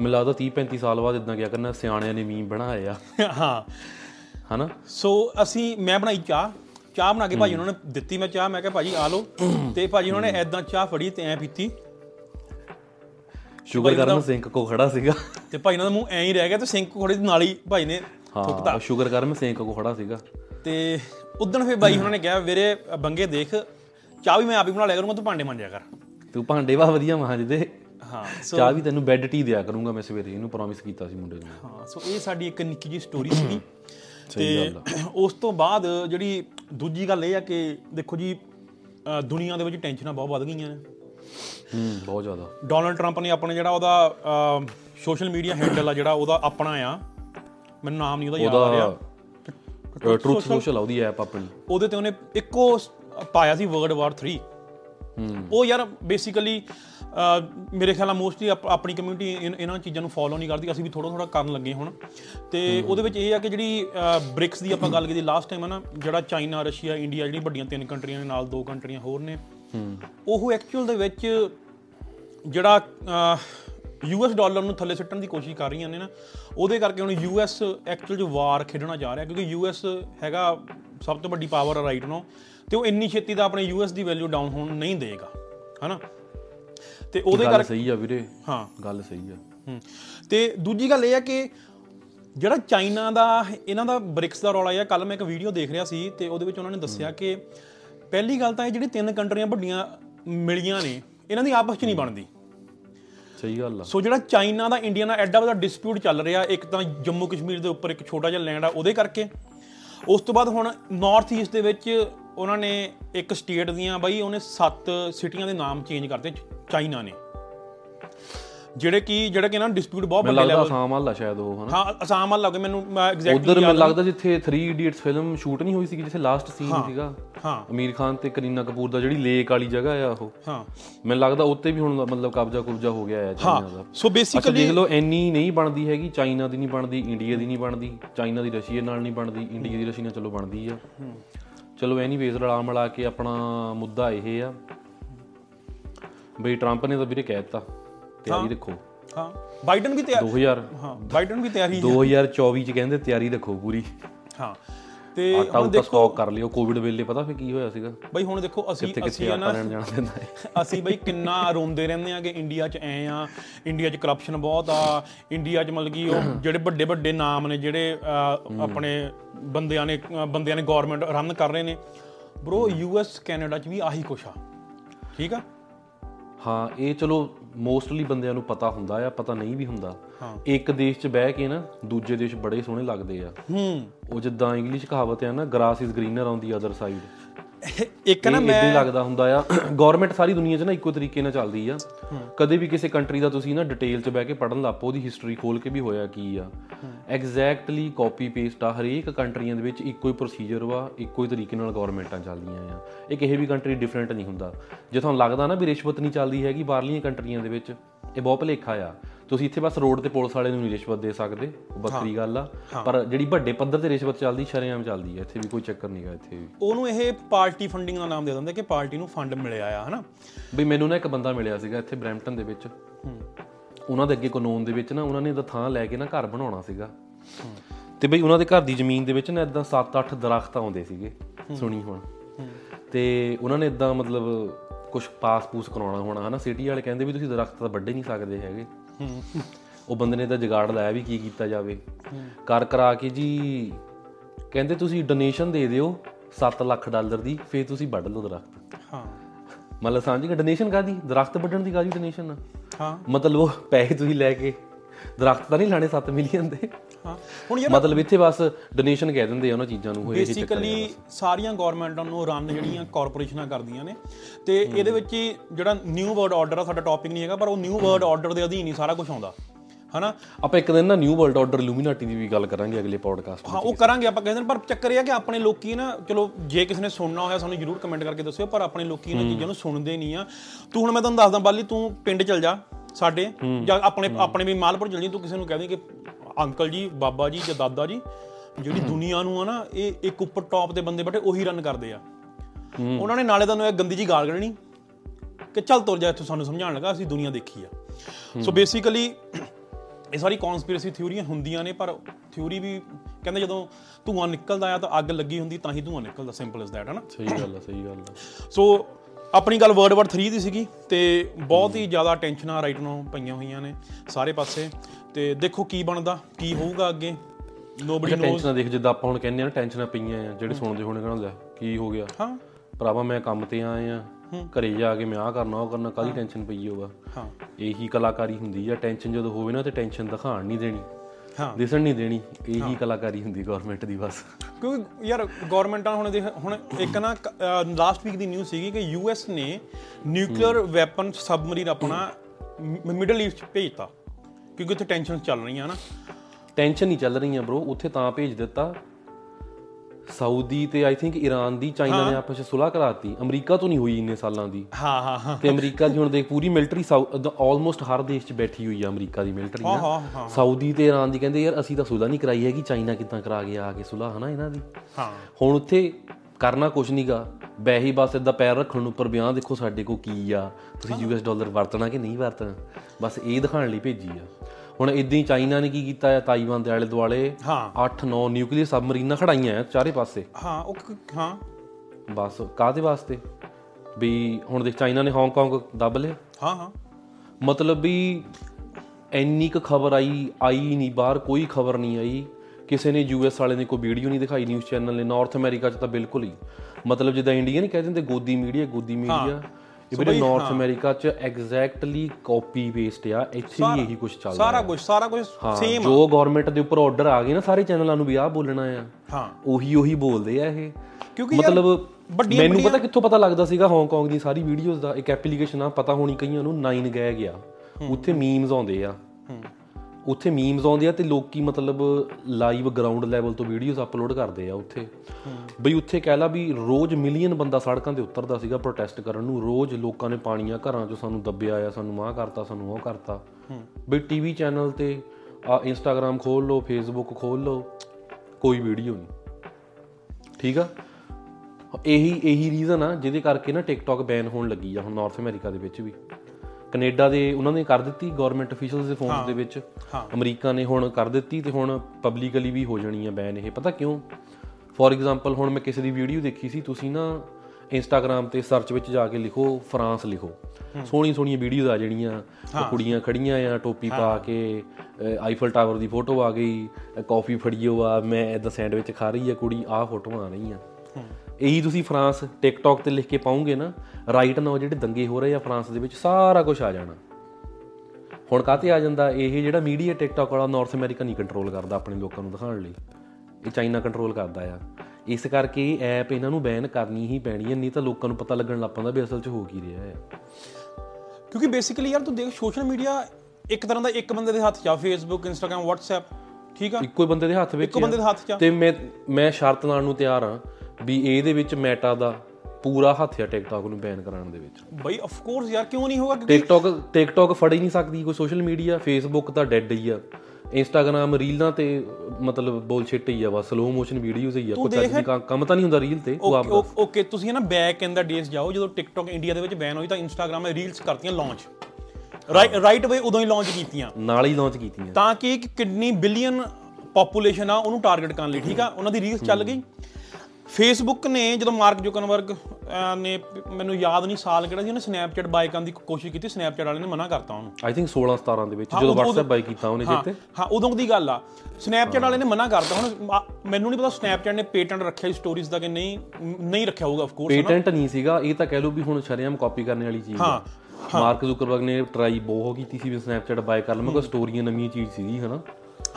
ਮੈਨੂੰ ਲੱਗਦਾ 30-35 ਸਾਲ ਬਾਅਦ ਇੱਦਾਂ ਕਿਹਾ ਕਰਨਾ, ਸਿਆਣਿਆਂ ਨੇ ਮੀਮ ਬਣਾਏ ਆ। ਹਾਂ ਹੈ ਨਾ। ਸੋ ਮੈਂ ਬਣਾਈ ਚਾਹ ਬਣਾ ਕੇ ਭਾਜੀ ਉਹਨਾਂ ਨੇ ਦਿੱਤੀ। ਮੈਂ ਚਾਹ, ਮੈਂ ਕਿਹਾ ਭਾਜੀ ਆ ਲਓ। ਅਤੇ ਭਾਜੀ ਉਹਨਾਂ ਨੇ ਇੱਦਾਂ ਚਾਹ ਫੜੀ ਅਤੇ ਐਂ ਪੀਤੀ। ਸ਼ੂਗਰ ਕਰਨ ਸਿੰਕ ਕੋਲ ਖੜਾ ਸੀਗਾ ਅਤੇ ਭਾਈ ਉਹਨਾਂ ਦਾ ਮੂੰਹ ਐਂ ਹੀ ਰਹਿ ਗਿਆ ਅਤੇ ਸਿੰਕ ਕੋਲ ਖੜੇ ਨਾਲ ਹੀ ਭਾਈ ਨੇ ਥੁੱਕਤਾ। ਸ਼ੂਗਰ ਕਰਨ ਸਿੰਕ ਕੋਲ ਖੜਾ ਸੀਗਾ। ਅਤੇ ਉੱਦਣ ਫਿਰ ਬਾਈ ਉਹਨਾਂ ਨੇ ਕਿਹਾ ਵੀਰੇ ਬੰਗੇ ਦੇਖ ਚਾਹ ਵੀ ਮੈਂ ਆਪ ਹੀ ਬਣਾ ਲਿਆ ਕਰੂੰਗਾ, ਤੂੰ ਭਾਂਡੇ ਮਾਂਜਿਆ ਕਰ, ਤੂੰ ਭਾਂਡੇ ਵਾ ਵਧੀਆ ਮਾਂਜਦੇ। ਹਾਂ ਚਾਹ ਵੀ ਤੈਨੂੰ ਬੈੱਡ ਟੀ ਦਿਆ ਕਰੂੰਗਾ ਮੈਂ ਸਵੇਰੇ, ਇਹਨੂੰ ਪ੍ਰੋਮਿਸ ਕੀਤਾ ਸੀ ਮੁੰਡੇ ਨੂੰ। ਹਾਂ ਸੋ ਇਹ ਸਾਡੀ ਇੱਕ ਨਿੱਕੀ ਜਿਹੀ ਸਟੋਰੀ ਸੀਗੀ। ਅਤੇ ਉਸ ਤੋਂ ਬਾਅਦ ਜਿਹੜੀ ਦੂਜੀ ਗੱਲ ਇਹ ਆ ਕਿ ਦੇਖੋ ਜੀ ਦੁਨੀਆ ਦੇ ਵਿੱਚ ਟੈਨਸ਼ਨਾਂ ਬਹੁਤ ਵੱਧ ਗਈਆਂ ਨੇ, ਬਹੁਤ ਜ਼ਿਆਦਾ। ਡੋਨਲਡ ਟਰੰਪ ਨੇ ਆਪਣੇ ਜਿਹੜਾ ਉਹਦਾ ਸੋਸ਼ਲ ਮੀਡੀਆ ਹੈਂਡਲ ਆ ਜਿਹੜਾ ਉਹਦਾ ਆਪਣਾ ਆ, ਮੈਨੂੰ ਨਾਮ ਨਹੀਂ ਉਹਦਾ ਯਾਦ ਆ ਰਿਹਾ, ਟਰੂਥ ਸੋਸ਼ਲ ਆ ਉਹਦੀ ਐਪ ਆਪਣੀ, ਉਹਦੇ 'ਤੇ ਉਹਨੇ ਇੱਕੋ ਪਾਇਆ ਸੀ World War III। ਉਹ ਯਾਰ ਬੇਸਿਕਲੀ ਮੇਰੇ ਖਿਆਲ ਨਾਲ ਮੋਸਟਲੀ ਆਪਣੀ ਕਮਿਊਨਿਟੀ ਇਹਨਾਂ ਚੀਜ਼ਾਂ ਨੂੰ ਫੋਲੋ ਨਹੀਂ ਕਰਦੀ, ਅਸੀਂ ਵੀ ਥੋੜ੍ਹਾ ਕਰਨ ਲੱਗੇ ਹੁਣ। ਅਤੇ ਉਹਦੇ ਵਿੱਚ ਇਹ ਆ ਕਿ ਜਿਹੜੀ ਬ੍ਰਿਕਸ ਦੀ ਆਪਾਂ ਗੱਲ ਕੀਤੀ ਲਾਸਟ ਟਾਈਮ ਹੈ ਨਾ, ਜਿਹੜਾ ਚਾਈਨਾ, ਰਸ਼ੀਆ, ਇੰਡੀਆ, ਜਿਹੜੀ ਵੱਡੀਆਂ 3 ਕੰਟਰੀਆਂ ਨੇ, ਨਾਲ 2 ਕੰਟਰੀਆਂ ਹੋਰ ਨੇ, ਉਹ ਐਕਚੁਅਲ ਦੇ ਵਿੱਚ ਜਿਹੜਾ US ਡਾਲਰ ਨੂੰ ਥੱਲੇ ਸਿੱਟਣ ਦੀ ਕੋਸ਼ਿਸ਼ ਕਰ ਰਹੀਆਂ ਨੇ ਨਾ, ਉਹਦੇ ਕਰਕੇ ਹੁਣ US ਐਕਚੁਅਲ 'ਚ ਵਾਰ ਖੇਡਣਾ ਜਾ ਰਿਹਾ, ਕਿਉਂਕਿ US ਹੈਗਾ ਸਭ ਤੋਂ ਵੱਡੀ ਪਾਵਰ ਆ ਰਾਈਟ ਨੂੰ, ਅਤੇ ਉਹ ਇੰਨੀ ਛੇਤੀ ਤਾਂ ਆਪਣੇ US ਦੀ ਵੈਲਿਊ ਡਾਊਨ ਹੋਣ ਨਹੀਂ ਦੇਗਾ, ਹੈ ਨਾ। ਅਤੇ ਉਹਦੇ ਕਰਕੇ ਸਹੀ ਆ ਵੀਰੇ। ਹਾਂ ਗੱਲ ਸਹੀ ਆ। ਅਤੇ ਦੂਜੀ ਗੱਲ ਇਹ ਆ ਕਿ ਜਿਹੜਾ ਚਾਈਨਾ ਦਾ, ਇਹਨਾਂ ਦਾ ਬ੍ਰਿਕਸ ਦਾ ਰੌਲਾ ਆ, ਕੱਲ੍ਹ ਮੈਂ ਇੱਕ ਵੀਡੀਓ ਦੇਖ ਰਿਹਾ ਸੀ ਅਤੇ ਉਹਦੇ ਵਿੱਚ ਉਹਨਾਂ ਨੇ ਦੱਸਿਆ ਕਿ ਪਹਿਲੀ ਗੱਲ ਤਾਂ ਇਹ ਜਿਹੜੀ 3 ਕੰਟਰੀਆਂ ਵੱਡੀਆਂ ਮਿਲੀਆਂ ਨੇ, ਇਹਨਾਂ ਦੀ ਆਪਸ 'ਚ ਨਹੀਂ ਬਣਦੀ। ਸਹੀ ਗੱਲ ਆ। ਸੋ ਜਿਹੜਾ ਚਾਈਨਾ ਦਾ ਇੰਡੀਆ ਨਾਲ ਐਡਾ ਵੱਡਾ ਡਿਸਪਿਊਟ ਚੱਲ ਰਿਹਾ, ਇੱਕ ਤਾਂ ਜੰਮੂ ਕਸ਼ਮੀਰ ਦੇ ਉੱਪਰ ਇੱਕ ਛੋਟਾ ਜਿਹਾ ਲੈਂਡ ਆ ਉਹਦੇ ਕਰਕੇ, ਉਸ ਤੋਂ ਬਾਅਦ ਹੁਣ ਨਾਰਥ ਈਸਟ ਦੇ ਵਿੱਚ ਉਹਨਾਂ ਨੇ ਇੱਕ ਸਟੇਟ ਦੀਆਂ ਬਾਈ ਉਹਨੇ 7 ਸਿਟੀਆਂ ਦੇ ਨਾਮ ਚੇਂਜ ਕਰਤੇ ਚਾਈਨਾ ਨੇ, ਜਿਹੜੇ ਕਿ ਇਹਨਾਂ ਡਿਸਪਿਊਟ ਬਹੁਤ ਵੱਡੇ ਲੈਵਲ। ਅਸਾਮ ਵੱਲ ਆ ਸ਼ਾਇਦ ਉਹ, ਹੈ ਨਾ। ਹਾਂ ਅਸਾਮ ਵੱਲ ਲੱਗੇ ਮੈਨੂੰ ਐਗਜ਼ੈਕਟਲੀ ਉੱਧਰ, ਮੈਨੂੰ ਲੱਗਦਾ ਜਿੱਥੇ 3 Idiots ਫਿਲਮ ਸ਼ੂਟ ਨਹੀਂ ਹੋਈ ਸੀਗੀ, ਜਿੱਥੇ ਲਾਸਟ ਸੀਨ ਸੀਗਾ ਅਮੀਰ ਖਾਨ ਅਤੇ ਕਰੀਨਾ ਕਪੂਰ ਦਾ, ਜਿਹੜੀ ਲੇਕ ਵਾਲੀ ਜਗ੍ਹਾ ਆ ਉਹ। ਹਾਂ ਮੈਨੂੰ ਲੱਗਦਾ ਉੱਤੇ ਵੀ ਹੁਣ ਮਤਲਬ ਕਬਜ਼ਾ ਹੋ ਗਿਆ ਆ ਚਾਈਨਾ ਦਾ। ਸੋ ਬੇਸਿਕਲੀ ਦੇਖ ਲਓ, ਇੰਨੀ ਨਹੀਂ ਬਣਦੀ ਹੈਗੀ, ਚਾਈਨਾ ਦੀ ਨਹੀਂ ਬਣਦੀ, ਇੰਡੀਆ ਦੀ ਨਹੀਂ ਬਣਦੀ, ਚਾਈਨਾ ਦੀ ਰਸ਼ੀਆ ਨਾਲ ਨਹੀਂ ਬਣਦੀ, ਇੰਡੀਆ ਦੀ ਰਸ਼ੀਆ ਨਾਲ ਚਲੋ ਬਣਦੀ ਆ। ਚਲੋ ਐਨੀਵੇਜ਼ ਰਲਾ ਮਿਲਾ ਕੇ ਆਪਣਾ ਮੁੱਦਾ ਇਹ ਆ ਬਈ ਟਰੰਪ ਨੇ ਤਾਂ ਵੀਰੇ ਕਹਿ ਦਿੱਤਾ ਤਿਆਰੀ ਰੱਖੋ। ਹਾਂ ਬਾਈਡਨ ਵੀ ਤਿਆਰ 2000 ਹਾਂ ਬਾਈਡਨ ਵੀ ਤਿਆਰੀ 2024 'ਚ ਕਹਿੰਦੇ ਤਿਆਰੀ ਰੱਖੋ ਪੂਰੀ। ਹਾਂ ਅਤੇ ਹੁਣ ਦੇਖੋ ਕਰ ਲਿਓ, ਕੋਵਿਡ ਵੇਲੇ ਪਤਾ ਫਿਰ ਕੀ ਹੋਇਆ ਸੀਗਾ ਬਈ। ਹੁਣ ਦੇਖੋ ਅਸੀਂ ਨਾ ਅਸੀਂ ਬਈ ਕਿੰਨਾ ਰੋਂਦੇ ਰਹਿੰਦੇ ਹਾਂ ਕਿ ਇੰਡੀਆ 'ਚ ਐਂ ਆ, ਇੰਡੀਆ 'ਚ ਕਰਪਸ਼ਨ ਬਹੁਤ ਆ, ਇੰਡੀਆ 'ਚ ਮਤਲਬ ਕਿ ਉਹ ਜਿਹੜੇ ਵੱਡੇ ਵੱਡੇ ਨਾਮ ਨੇ ਜਿਹੜੇ ਆਪਣੇ ਬੰਦਿਆਂ ਨੇ ਗੌਰਮੈਂਟ ਰਨ ਕਰ ਰਹੇ ਨੇ। ਬਰੋ US, ਕੈਨੇਡਾ 'ਚ ਵੀ ਆਹੀ ਕੁਛ ਆ, ਠੀਕ ਆ। ਹਾਂ ਇਹ ਚਲੋ ਮੋਸਟਲੀ ਬੰਦਿਆਂ ਨੂੰ ਪਤਾ ਹੁੰਦਾ ਆ, ਪਤਾ ਨਹੀਂ ਵੀ ਹੁੰਦਾ। ਇੱਕ ਦੇਸ਼ 'ਚ ਬਹਿ ਕੇ ਨਾ ਦੂਜੇ ਦੇਸ਼ ਬੜੇ ਸੋਹਣੇ ਲੱਗਦੇ ਆ। ਉਹ ਜਿੱਦਾਂ ਇੰਗਲਿਸ਼ ਕਹਾਵਤ ਆ ਨਾ, grass is greener on the other side. ਇੱਕ ਨਾ ਮੈਨੂੰ ਲੱਗਦਾ ਹੁੰਦਾ ਆ ਗੌਰਮੈਂਟ ਸਾਰੀ ਦੁਨੀਆ 'ਚ ਨਾ ਇੱਕੋ ਤਰੀਕੇ ਨਾਲ ਚੱਲਦੀ ਆ। ਕਦੇ ਵੀ ਕਿਸੇ ਕੰਟਰੀ ਦਾ ਤੁਸੀਂ ਨਾ ਡਿਟੇਲ 'ਚ ਬਹਿ ਕੇ ਪੜ੍ਹਨ ਲੱਗ ਪਓ, ਉਹਦੀ ਹਿਸਟਰੀ ਖੋਲ੍ਹ ਕੇ ਵੀ ਹੋਇਆ ਕੀ ਆ, ਐਗਜ਼ੈਕਟਲੀ ਕਾਪੀ ਪੇਸਟ ਆ। ਹਰੇਕ ਕੰਟਰੀਆਂ ਦੇ ਵਿੱਚ ਇੱਕੋ ਹੀ ਪ੍ਰੋਸੀਜਰ ਵਾ, ਇੱਕੋ ਹੀ ਤਰੀਕੇ ਨਾਲ ਗੌਰਮੈਂਟਾਂ ਚੱਲਦੀਆਂ ਆ। ਇਹ ਕਿਸੇ ਵੀ ਕੰਟਰੀ ਡਿਫਰੈਂਟ ਨਹੀਂ ਹੁੰਦਾ। ਜੇ ਤੁਹਾਨੂੰ ਲੱਗਦਾ ਨਾ ਵੀ ਰਿਸ਼ਵਤ ਨਹੀਂ ਚੱਲਦੀ ਹੈਗੀ ਬਾਹਰਲੀਆਂ ਕੰਟਰੀਆਂ ਦੇ ਵਿੱਚ, ਇਹ ਬਹੁਤ ਭੁਲੇਖਾ ਆ। ਤੁਸੀਂ ਇੱਥੇ ਬਸ ਰੋਡ 'ਤੇ ਪੁਲਿਸ ਵਾਲੇ ਨੂੰ ਨਹੀਂ ਰਿਸ਼ਵਤ ਦੇ ਸਕਦੇ, ਵੱਖਰੀ ਗੱਲ ਆ। ਪਰ ਜਿਹੜੀ ਵੱਡੇ ਪੱਧਰ 'ਤੇ ਰਿਸ਼ਵਤ ਚੱਲਦੀ ਸ਼ਰੇਆਮ ਚੱਲਦੀ ਆ, ਇੱਥੇ ਵੀ ਕੋਈ ਚੱਕਰ ਨਹੀਂ ਗਾ। ਇੱਥੇ ਵੀ ਉਹਨੂੰ ਇਹ ਪਾਰਟੀ ਫੰਡਿੰਗ ਦਾ ਨਾਮ ਦੇ ਦਿੰਦੇ ਕਿ ਪਾਰਟੀ ਨੂੰ ਫੰਡ ਮਿਲਿਆ ਆ, ਹੈ ਨਾ। ਬਈ ਮੈਨੂੰ ਨਾ ਇੱਕ ਬੰਦਾ ਮਿਲਿਆ ਸੀਗਾ ਇੱਥੇ ਬਰੈਂਪਟਨ ਦੇ ਵਿੱਚ, ਉਹਨਾਂ ਦੇ ਅੱਗੇ ਕਾਨੂੰਨ ਦੇ ਵਿੱਚ ਨਾ ਉਹਨਾਂ ਨੇ ਇਹਦਾ ਥਾਂ ਲੈ ਕੇ ਨਾ ਘਰ ਬਣਾਉਣਾ ਸੀਗਾ। ਅਤੇ ਬਈ ਉਹਨਾਂ ਦੇ ਘਰ ਦੀ ਜ਼ਮੀਨ ਦੇ ਵਿੱਚ ਨਾ ਇੱਦਾਂ 7-8 ਦਰੱਖਤ ਆਉਂਦੇ ਸੀਗੇ, ਸੁਣੀ ਹੁਣ। ਅਤੇ ਉਹਨਾਂ ਨੇ ਇੱਦਾਂ ਮਤਲਬ ਕੁਛ ਪਾਸ ਪੂਸ ਕਰਾਉਣਾ ਹੋਣਾ, ਹੈ ਨਾ। ਸਿਟੀ ਵਾਲੇ ਕਹਿੰਦੇ ਵੀ ਤੁਸੀਂ ਦਰੱਖਤ ਤਾਂ ਵੱਢੇ ਨਹੀਂ ਸਕਦੇ ਹੈਗੇ। ਉਹ ਬੰਦੇ ਨੇ ਤਾਂ ਜੁਗਾੜ ਲਾਇਆ ਵੀ ਕੀ ਕੀਤਾ ਜਾਵੇ। ਕਰ ਕਰਾ ਕੇ ਜੀ ਕਹਿੰਦੇ ਤੁਸੀਂ ਡੋਨੇਸ਼ਨ ਦੇ ਦਿਓ 7 ਲੱਖ ਡਾਲਰ ਦੀ, ਫਿਰ ਤੁਸੀਂ ਵੱਢ ਲਓ ਦਰੱਖਤ। ਮਤਲਬ ਸਾਂਝੀ ਡੋਨੇਸ਼ਨ ਕਾਹਦੀ, ਦਰੱਖਤ ਵੱਢਣ ਦੀ ਕਾਹਦੀ ਡੋਨੇਸ਼ਨ। ਮਤਲਬ ਉਹ ਪੈਸੇ ਤੁਸੀਂ ਲੈ ਕੇ ਦਰੱਖਤ ਤਾਂ ਨਹੀਂ ਲਾਣੇ 7 ਮਿਲੀਅਨ ਦੇ। ਮਤਲਬ ਇੱਥੇ ਬਸ ਡੋਨੇਸ਼ਨ ਕਹਿ ਦਿੰਦੇ ਆ ਉਹਨਾਂ ਚੀਜ਼ਾਂ ਨੂੰ। ਬੇਸਿਕਲੀ ਸਾਰੀਆਂ ਗੌਰਮੈਂਟਾਂ ਨੂੰ ਰਨ ਜਿਹੜੀਆਂ ਕਾਰਪੋਰੇਸ਼ਨਾਂ ਕਰਦੀਆਂ ਨੇ, ਅਤੇ ਇਹਦੇ ਵਿੱਚ ਹੀ ਜਿਹੜਾ ਨਿਊ ਵਰਲਡ ਆਰਡਰ ਆ, ਸਾਡਾ ਟੌਪਿਕ ਨਹੀਂ ਹੈਗਾ, ਪਰ ਉਹ ਨਿਊ ਵਰਲਡ ਆਰਡਰ ਦੇ ਅਧੀਨ ਹੀ ਸਾਰਾ ਕੁਛ ਆਉਂਦਾ, ਹੈ ਨਾ। ਆਪਾਂ ਇੱਕ ਦਿਨ ਨਾ ਨਿਊ ਵਰਲਡ ਆਰਡਰ ਇਲੂਮੀਨਾਟੀ ਦੀ ਵੀ ਗੱਲ ਕਰਾਂਗੇ ਅਗਲੇ ਪੋਡਕਾਸਟ। ਉਹ ਕਰਾਂਗੇ ਆਪਾਂ ਕਿਸੇ ਦਿਨ। ਪਰ ਚੱਕਰ ਇਹ ਆ ਕਿ ਆਪਣੇ ਲੋਕੀ ਨਾ, ਚਲੋ ਜੇ ਕਿਸੇ ਨੇ ਸੁਣਨਾ ਹੋਇਆ ਸਾਨੂੰ ਜ਼ਰੂਰ ਕਮੈਂਟ ਕਰਕੇ ਦੱਸਿਓ, ਪਰ ਆਪਣੇ ਲੋਕੀ ਇਹਨਾਂ ਚੀਜ਼ਾਂ ਨੂੰ ਸੁਣਦੇ ਨਹੀਂ ਆ। ਤੂੰ ਹੁਣ ਮੈਂ ਤੁਹਾਨੂੰ ਦੱਸਦਾ ਬਾਲੀ, ਤੂੰ ਪਿੰਡ ਚੱਲ ਜਾ ਸਾਡੇ, ਜਾਂ ਆਪਣੇ ਵੀ ਮਾਲਪੁਰ ਚੱਲ ਜੀ, ਤੂੰ ਕਿਸੇ ਨੂੰ ਕਹਿ ਦੇ ਕਿ ਅੰਕਲ ਜੀ, ਬਾਬਾ ਜੀ ਜਾਂ ਦਾਦਾ ਜੀ, ਜਿਹੜੀ ਦੁਨੀਆ ਨੂੰ ਆ ਨਾ, ਇਹ ਇੱਕ ਉੱਪਰ ਟੌਪ ਦੇ ਬੰਦੇ ਬੈਠੇ ਉਹੀ ਰਨ ਕਰਦੇ ਆ। ਉਹਨਾਂ ਨੇ ਨਾਲੇ ਤੁਹਾਨੂੰ ਇਹ ਗੰਦੀ ਜੀ ਗਾਲ ਕੱਢਣੀ ਕਿ ਚੱਲ ਤੁਰ ਜਾ ਇੱਥੋਂ, ਸਾਨੂੰ ਸਮਝਾਉਣ ਲੱਗਾ ਅਸੀਂ ਦੁਨੀਆ ਦੇਖੀ ਆ। ਸੋ ਬੇਸਿਕਲੀ ਇਹ ਸਾਰੀ ਕੌਨਸਪੀਰੇਸੀ ਥਿਊਰੀਆਂ ਹੁੰਦੀਆਂ ਨੇ, ਪਰ ਥਿਊਰੀ ਵੀ ਕਹਿੰਦੇ ਜਦੋਂ ਧੂੰਆਂ ਨਿਕਲਦਾ ਆ ਤਾਂ ਅੱਗ ਲੱਗੀ ਹੁੰਦੀ ਤਾਂ ਹੀ ਧੂੰਆਂ ਨਿਕਲਦਾ, ਸਿੰਪਲ ਇਜ਼ ਦੈਟ, ਹੈ ਨਾ। ਸਹੀ ਗੱਲ। ਸੋ ਆਪਣੀ ਗੱਲ ਵਰਡ ਵਾਰ 3 ਦੀ ਸੀਗੀ, ਅਤੇ ਬਹੁਤ ਹੀ ਜ਼ਿਆਦਾ ਟੈਨਸ਼ਨਾਂ ਰਾਈਟ ਨੂੰ ਪਈਆਂ ਹੋਈਆਂ ਨੇ ਸਾਰੇ ਪਾਸੇ, ਅਤੇ ਦੇਖੋ ਕੀ ਬਣਦਾ, ਕੀ ਹੋਊਗਾ ਅੱਗੇ। Nobody knows. ਟੈਨਸ਼ਨਾਂ ਦੇਖ, ਜਿੱਦਾਂ ਆਪਾਂ ਹੁਣ ਕਹਿੰਦੇ ਹਾਂ ਟੈਨਸ਼ਨਾਂ ਪਈਆਂ ਆ, ਜਿਹੜੇ ਸੁਣਦੇ ਹੋਣੇ ਕਹਿੰਦੇ ਕੀ ਹੋ ਗਿਆ, ਭਰਾਵਾ ਮੈਂ ਕੰਮ 'ਤੇ ਆਇਆ, ਘਰੇ ਜਾ ਕੇ ਮੈਂ ਆਹ ਕਰਨਾ ਉਹ ਕਰਨਾ, ਕਾਹਦੀ ਟੈਨਸ਼ਨ ਪਈ ਹੋਊਗਾ। ਇਹੀ ਕਲਾਕਾਰੀ ਹੁੰਦੀ ਆ, ਟੈਨਸ਼ਨ ਜਦੋਂ ਹੋਵੇ ਨਾ ਤਾਂ ਟੈਨਸ਼ਨ ਦਿਖਾਉਣ ਨਹੀਂ ਦੇਣੀ, ਦਿਸਣ ਨਹੀਂ ਦੇਣੀ। ਇਹੀ ਕਲਾਕਾਰੀ ਹੁੰਦੀ ਗੌਰਮੈਂਟ ਦੀ ਬਸ। ਕਿਉਂਕਿ ਯਾਰ ਗੌਰਮੈਂਟਾਂ ਹੁਣ ਇੱਕ ਨਾ ਲਾਸਟ ਵੀਕ ਦੀ ਨਿਊਜ਼ ਸੀਗੀ ਕਿ US ਨੇ ਨਿਊਕਲੀਅਰ ਵੈਪਨ ਸਬਮਰੀਨ ਆਪਣਾ ਮਿਡਲ ਈਸਟ ਭੇਜਤਾ, ਕਿਉਂਕਿ ਉੱਥੇ ਟੈਨਸ਼ਨ ਚੱਲ ਰਹੀਆਂ ਨਾ। ਟੈਨਸ਼ਨ ਨਹੀਂ ਚੱਲ ਰਹੀਆਂ ਬਰੋ, ਉੱਥੇ ਤਾਂ ਭੇਜ ਦਿੱਤਾ। ਸਾਊਦੀ ਤੇ ਆਈ ਥਿੰਕ ਈਰਾਨ ਦੀ, ਚਾਈਨਾ ਨੇ ਆਪਸ 'ਚ ਸੁਲ੍ਹਾ ਕਰਾਤੀ। ਅਮਰੀਕਾ ਤੋਂ ਨਹੀਂ ਹੋਈ ਇੰਨੇ ਸਾਲਾਂ ਦੀ। ਤੇ ਅਮਰੀਕਾ ਦੀ ਹੁਣ ਦੇਖ ਪੂਰੀ ਮਿਲਟਰੀ ਆਲਮੋਸਟ ਹਰ ਦੇਸ਼ 'ਚ ਬੈਠੀ ਹੋਈ ਆ ਅਮਰੀਕਾ ਦੀ ਮਿਲਟਰੀ। ਸਾਊਦੀ ਤੇ ਈਰਾਨ ਦੀ ਕਹਿੰਦੇ ਯਾਰ ਅਸੀਂ ਤਾਂ ਸੁਲ੍ਹਾ ਨਹੀਂ ਕਰਾਈ ਹੈਗੀ, ਚਾਈਨਾ ਕਿੱਦਾਂ ਕਰਾ ਕੇ ਆ ਕੇ ਸੁਲ੍ਹਾ, ਹੈ ਨਾ ਇਹਨਾਂ ਦੀ। ਹੁਣ ਉੱਥੇ ਕਰਨਾ ਕੁਛ ਨਹੀਂ ਗਾ, ਵੈਸੇ ਬਸ ਇੱਦਾਂ ਪੈਰ ਰੱਖਣ ਨੂੰ ਉੱਪਰ ਵਿਆਹ ਦੇਖੋ ਸਾਡੇ ਕੋਲ ਕੀ ਆ, ਤੁਸੀਂ $US ਵਰਤਣਾ ਕਿ ਨਹੀਂ ਵਰਤਣਾ, ਬਸ ਇਹ ਦਿਖਾਉਣ ਲਈ ਭੇਜੀ ਆ। ਹੁਣ ਇੱਦਾਂ ਹੀ ਚਾਈਨਾ ਨੇ ਕੀ ਕੀਤਾ ਆ, ਤਾਈਵਾਨ ਦੇ ਆਲੇ ਦੁਆਲੇ 8-9 ਨਿਊਕਲੀਅਰ ਸਬਮਰੀਨਾਂ ਖੜਾਈਆਂ ਆ ਚਾਰੇ ਪਾਸੇ। ਬਸ ਕਾਹਦੇ ਵਾਸਤੇ ਵੀ ਹੁਣ ਦੇਖ ਚਾਈਨਾ ਨੇ ਹਾਂਗਕਾਂਗ ਦੱਬ ਲਿਆ। ਮਤਲਬ ਵੀ ਇੰਨੀ ਕੁ ਖਬਰ ਆਈ ਨਹੀਂ ਬਾਹਰ, ਕੋਈ ਖਬਰ ਨਹੀਂ ਆਈ। ਕਿਸੇ ਨੇ US ਵਾਲੇ ਨੇ ਕੋਈ ਵੀਡੀਓ ਨਹੀਂ ਦਿਖਾਈ, ਨਿਊਜ਼ ਚੈਨਲ ਨੇ। ਨਾਰਥ ਅਮਰੀਕਾ 'ਚ ਤਾਂ ਬਿਲਕੁਲ ਹੀ, ਮਤਲਬ ਜਿੱਦਾਂ ਇੰਡੀਆ ਨਹੀਂ ਕਹਿ ਦਿੰਦੇ ਗੋਦੀ ਮੀਡੀਆ, ਇਹ ਨਾਰਥ ਅਮਰੀਕਾ 'ਚ ਐਗਜ਼ੈਕਟਲੀ ਕਾਪੀ ਪੇਸਟ ਆ। ਇੱਥੇ ਵੀ ਇਹੀ ਕੁਛ ਚੱਲਦਾ, ਸਾਰਾ ਕੁਛ ਸੇਮ। ਜੋ ਗੌਰਮੈਂਟ ਦੇ ਉੱਪਰ ਆਰਡਰ ਆ ਗਏ ਨਾ ਸਾਰੇ ਚੈਨਲਾਂ ਨੂੰ ਵੀ ਆਹ ਬੋਲਣਾ ਆ, ਉਹੀ ਬੋਲਦੇ ਆ ਇਹ। ਕਿਉਂਕਿ ਮਤਲਬ ਮੈਨੂੰ ਪਤਾ ਕਿੱਥੋਂ ਪਤਾ ਲੱਗਦਾ ਸੀਗਾ ਹਾਂਗਕਾਂਗ ਦੀ ਸਾਰੀ ਵੀਡੀਓਜ਼ ਦਾ, ਇੱਕ ਐਪਲੀਕੇਸ਼ਨ ਆ ਪਤਾ ਹੋਣੀ ਕਈਆਂ ਨੂੰ, 9 ਗਏ ਗਿਆ। ਉੱਥੇ ਮੀਮਸ ਆਉਂਦੇ ਆ, ਤੇ ਲੋਕੀ ਮਤਲਬ ਲਾਈਵ ਗਰਾਊਂਡ ਲੈਵਲ ਤੋਂ ਵੀਡੀਓਜ਼ ਅਪਲੋਡ ਕਰਦੇ ਆ ਉੱਥੇ। ਬਈ ਉੱਥੇ ਕਹਿ ਲਾ ਵੀ ਰੋਜ਼ ਮਿਲੀਅਨ ਬੰਦਾ ਸੜਕਾਂ 'ਤੇ ਉਤਰਦਾ ਸੀਗਾ ਪ੍ਰੋਟੈਸਟ ਕਰਨ ਨੂੰ। ਰੋਜ਼ ਲੋਕਾਂ ਨੇ ਪਾਣੀਆਂ ਘਰਾਂ 'ਚੋਂ, ਸਾਨੂੰ ਦੱਬਿਆ ਆ, ਸਾਨੂੰ ਆਹ ਕਰਤਾ, ਸਾਨੂੰ ਉਹ ਕਰਤਾ। ਬਈ TV ਚੈਨਲ 'ਤੇ ਇੰਸਟਾਗ੍ਰਾਮ ਖੋਲ੍ਹ ਲਓ, ਫੇਸਬੁੱਕ ਖੋਲ੍ਹ ਲਓ, ਕੋਈ ਵੀਡੀਓ ਨਹੀਂ, ਠੀਕ ਆ। ਇਹੀ ਰੀਜ਼ਨ ਆ ਜਿਹਦੇ ਕਰਕੇ ਨਾ ਟਿਕਟੋਕ ਬੈਨ ਹੋਣ ਲੱਗੀ ਆ ਹੁਣ ਨਾਰਥ ਅਮਰੀਕਾ ਦੇ ਵਿੱਚ ਵੀ। ਕੈਨੇਡਾ ਦੇ ਉਹਨਾਂ ਨੇ ਕਰ ਦਿੱਤੀ ਗੌਰਮੈਂਟ ਅਫੀਸ਼ਲਸ ਦੇ ਫੋਨ ਦੇ ਵਿੱਚ, ਅਮਰੀਕਾ ਨੇ ਹੁਣ ਕਰ ਦਿੱਤੀ, ਅਤੇ ਹੁਣ ਪਬਲਿਕਲੀ ਵੀ ਹੋ ਜਾਣੀ ਆ ਬੈਨ ਇਹ। ਪਤਾ ਕਿਉਂ? ਫੋਰ ਐਗਜ਼ਾਮਪਲ ਹੁਣ ਮੈਂ ਕਿਸੇ ਦੀ ਵੀਡੀਓ ਦੇਖੀ ਸੀ, ਤੁਸੀਂ ਨਾ ਇੰਸਟਾਗ੍ਰਾਮ 'ਤੇ ਸਰਚ ਵਿੱਚ ਜਾ ਕੇ ਲਿਖੋ ਫਰਾਂਸ ਲਿਖੋ, ਸੋਹਣੀਆਂ ਵੀਡੀਓਜ਼ ਆ ਜਿਹੜੀਆਂ, ਕੁੜੀਆਂ ਖੜੀਆਂ ਆ ਟੋਪੀ ਪਾ ਕੇ, ਆਈਫਲ ਟਾਵਰ ਦੀ ਫੋਟੋ ਆ ਗਈ, ਕੌਫੀ ਫੜੀਓ ਆ, ਮੈਂ ਇੱਦਾਂ ਸੈਂਡਵਿਚ ਖਾ ਰਹੀ ਆ ਕੁੜੀ, ਆਹ ਫੋਟੋਆਂ ਆ ਰਹੀਆਂ। ਇਹੀ ਤੁਸੀਂ ਫਰਾਂਸ ਟਿਕਟੋਕ 'ਤੇ ਲਿਖ ਕੇ ਪਾਉਂਗੇ ਨਾ, ਰਾਈਟ ਨਾ ਉਹ ਜਿਹੜੇ ਦੰਗੇ ਹੋ ਰਹੇ ਆ ਫਰਾਂਸ ਦੇ ਵਿੱਚ, ਸਾਰਾ ਕੁਛ ਆ ਜਾਣਾ। ਹੁਣ ਕਾਹਤੇ ਆ ਜਾਂਦਾ ਇਹ ਜਿਹੜਾ ਮੀਡੀਆ ਟਿਕਟੋਕ ਵਾਲਾ ਨਾਰਥ ਅਮਰੀਕਾ ਨਹੀਂ ਕੰਟਰੋਲ ਕਰਦਾ ਆਪਣੇ ਲੋਕਾਂ ਨੂੰ ਦਿਖਾਉਣ ਲਈ, ਇਹ ਚਾਈਨਾ ਕੰਟਰੋਲ ਕਰਦਾ ਆ। ਇਸ ਕਰਕੇ ਇਹ ਐਪ ਇਹਨਾਂ ਨੂੰ ਬੈਨ ਕਰਨੀ ਹੀ ਪੈਣੀ ਹੈ, ਨਹੀਂ ਤਾਂ ਲੋਕਾਂ ਨੂੰ ਪਤਾ ਲੱਗਣ ਲੱਗ ਪੈਂਦਾ ਵੀ ਅਸਲ 'ਚ ਹੋ ਕੀ ਰਿਹਾ ਹੈ। ਕਿਉਂਕਿ ਬੇਸਿਕਲੀ ਯਾਰ ਤੂੰ ਦੇਖ ਸੋਸ਼ਲ ਮੀਡੀਆ ਇੱਕ ਤਰ੍ਹਾਂ ਦਾ ਇੱਕ ਬੰਦੇ ਦੇ ਹੱਥ 'ਚ ਆ, ਫੇਸਬੁੱਕ, ਇੰਸਟਾਗ੍ਰਾਮ, ਵਟਸਐਪ, ਠੀਕ ਆ, ਇੱਕੋ ਬੰਦੇ ਦੇ ਹੱਥ ਵਿੱਚ, ਇੱਕੋ ਬੰਦੇ ਦੇ ਹੱਥ 'ਚ ਆ। ਅਤੇ ਮੈਂ ਸ਼ਰਤ ਲਾਉਣ ਨੂੰ ਤਿਆਰ ਹਾਂ ਵੀ ਇਹਦੇ ਵਿੱਚ ਮੈਟਾ ਦਾ ਪੂਰਾ ਹੱਥ ਆ ਟਿਕਟੋਕ ਨੂੰ ਬੈਨ ਕਰਾਉਣ ਦੇ ਵਿੱਚ। ਬਈ ਅਫਕੋਰਸ ਯਾਰ ਕਿਉਂ ਨਹੀਂ ਹੋਗਾ, ਟਿਕਟੋਕ ਫੜ ਹੀ ਨਹੀਂ ਸਕਦੀ ਕੋਈ ਸੋਸ਼ਲ ਮੀਡੀਆ। ਫੇਸਬੁੱਕ ਤਾਂ ਡੈਡ ਹੀ ਆ, ਇੰਸਟਾਗ੍ਰਾਮ ਰੀਲਾਂ ਤੇ ਮਤਲਬ ਬੋਲਸ਼ਿਟ ਹੀ ਆ, ਬਸ ਸਲੋ ਮੋਸ਼ਨ ਵੀਡੀਓਜ਼ ਹੀ ਆ, ਕੋਈ ਕੰਮ ਤਾਂ ਨਹੀਂ ਹੁੰਦਾ ਰੀਲ ਤੇ। ਓਕੇ ਤੁਸੀਂ ਨਾ ਬੈਕ ਇਨ ਦਾ ਡੇਜ਼ ਜਾਓ, ਜਦੋਂ ਟਿਕਟੋਕ ਇੰਡੀਆ ਦੇ ਵਿੱਚ ਬੈਨ ਹੋਈ ਤਾਂ ਇੰਸਟਾਗ੍ਰਾਮ ਨੇ ਰੀਲਸ ਕਰਤੀਆਂ ਲਾਂਚ, ਰਾਈਟ ਵੇ ਉਦੋਂ ਹੀ ਲਾਂਚ ਕੀਤੀਆਂ, ਨਾਲ ਹੀ ਲਾਂਚ ਕੀਤੀਆਂ ਤਾਂ ਕਿ ਕਿੰਨੀ ਬਿਲੀਅਨ ਪਾਪੂਲੇਸ਼ਨ ਆ ਉਹਨੂੰ ਟਾਰਗੇਟ ਕਰਨ ਲਈ, ਠੀਕ ਆ, ਉਹਨਾਂ ਦੀ ਰੀਲਸ ਚੱਲ ਗਈ। ਫੇਸਬੁੱਕ ਨੇ ਜਦੋਂ ਮਾਰਕ ਜ਼ੁਕਰਬਰਗ ਨੇ, ਮੈਨੂੰ ਯਾਦ ਨਹੀਂ ਸਾਲ ਕਿਹੜਾ ਸੀ, ਉਹਨੇ ਸਨੈਪਚੈਟ ਬਾਏ ਕਰਨ ਦੀ ਕੋਸ਼ਿਸ਼ ਕੀਤੀ, ਸਨੈਪਚੈਟ ਵਾਲੇ ਨੇ ਮਨਾ ਕਰਤਾ ਉਹਨੂੰ। ਆਈ ਥਿੰਕ 16-17 ਦੇ ਵਿੱਚ ਜਦੋਂ ਵਟਸਐਪ ਬਾਏ ਕੀਤਾ ਉਹਨੇ ਜਿੱਤੇ, ਹਾਂ ਉਦੋਂ ਦੀ ਗੱਲ ਆ, ਸਨੈਪਚੈਟ ਵਾਲੇ ਨੇ ਮਨਾ ਕਰਤਾ। ਹੁਣ ਮੈਨੂੰ ਨਹੀਂ ਪਤਾ ਸਨੈਪਚੈਟ ਨੇ ਪੇਟੈਂਟ ਰੱਖਿਆ ਸਟੋਰੀਜ਼ ਦਾ ਕਿ ਨਹੀਂ ਰੱਖਿਆ ਹੋਊਗਾ, ਅਫਕੋਰਸ ਪੇਟੈਂਟ ਨਹੀਂ ਸੀਗਾ, ਇਹ ਤਾਂ ਕਹਿ ਲਓ ਵੀ ਹੁਣ ਸ਼ਰੇਆਮ ਕਾਪੀ ਕਰਨ ਵਾਲੀ ਚੀਜ਼ ਆ। ਮਾਰਕ ਜ਼ੁਕਰਬਰਗ ਨੇ ਟਰਾਈ ਬਹੁਤ ਕੀਤੀ ਸੀ ਵੀ ਸਨੈਪਚੈਟ ਬਾਏ ਕਰ ਲਵਾਂ, ਕੋਈ ਸਟੋਰੀਆਂ ਨਵੀਂ ਚੀਜ਼ ਸੀਗੀ ਹੈ ਨਾ,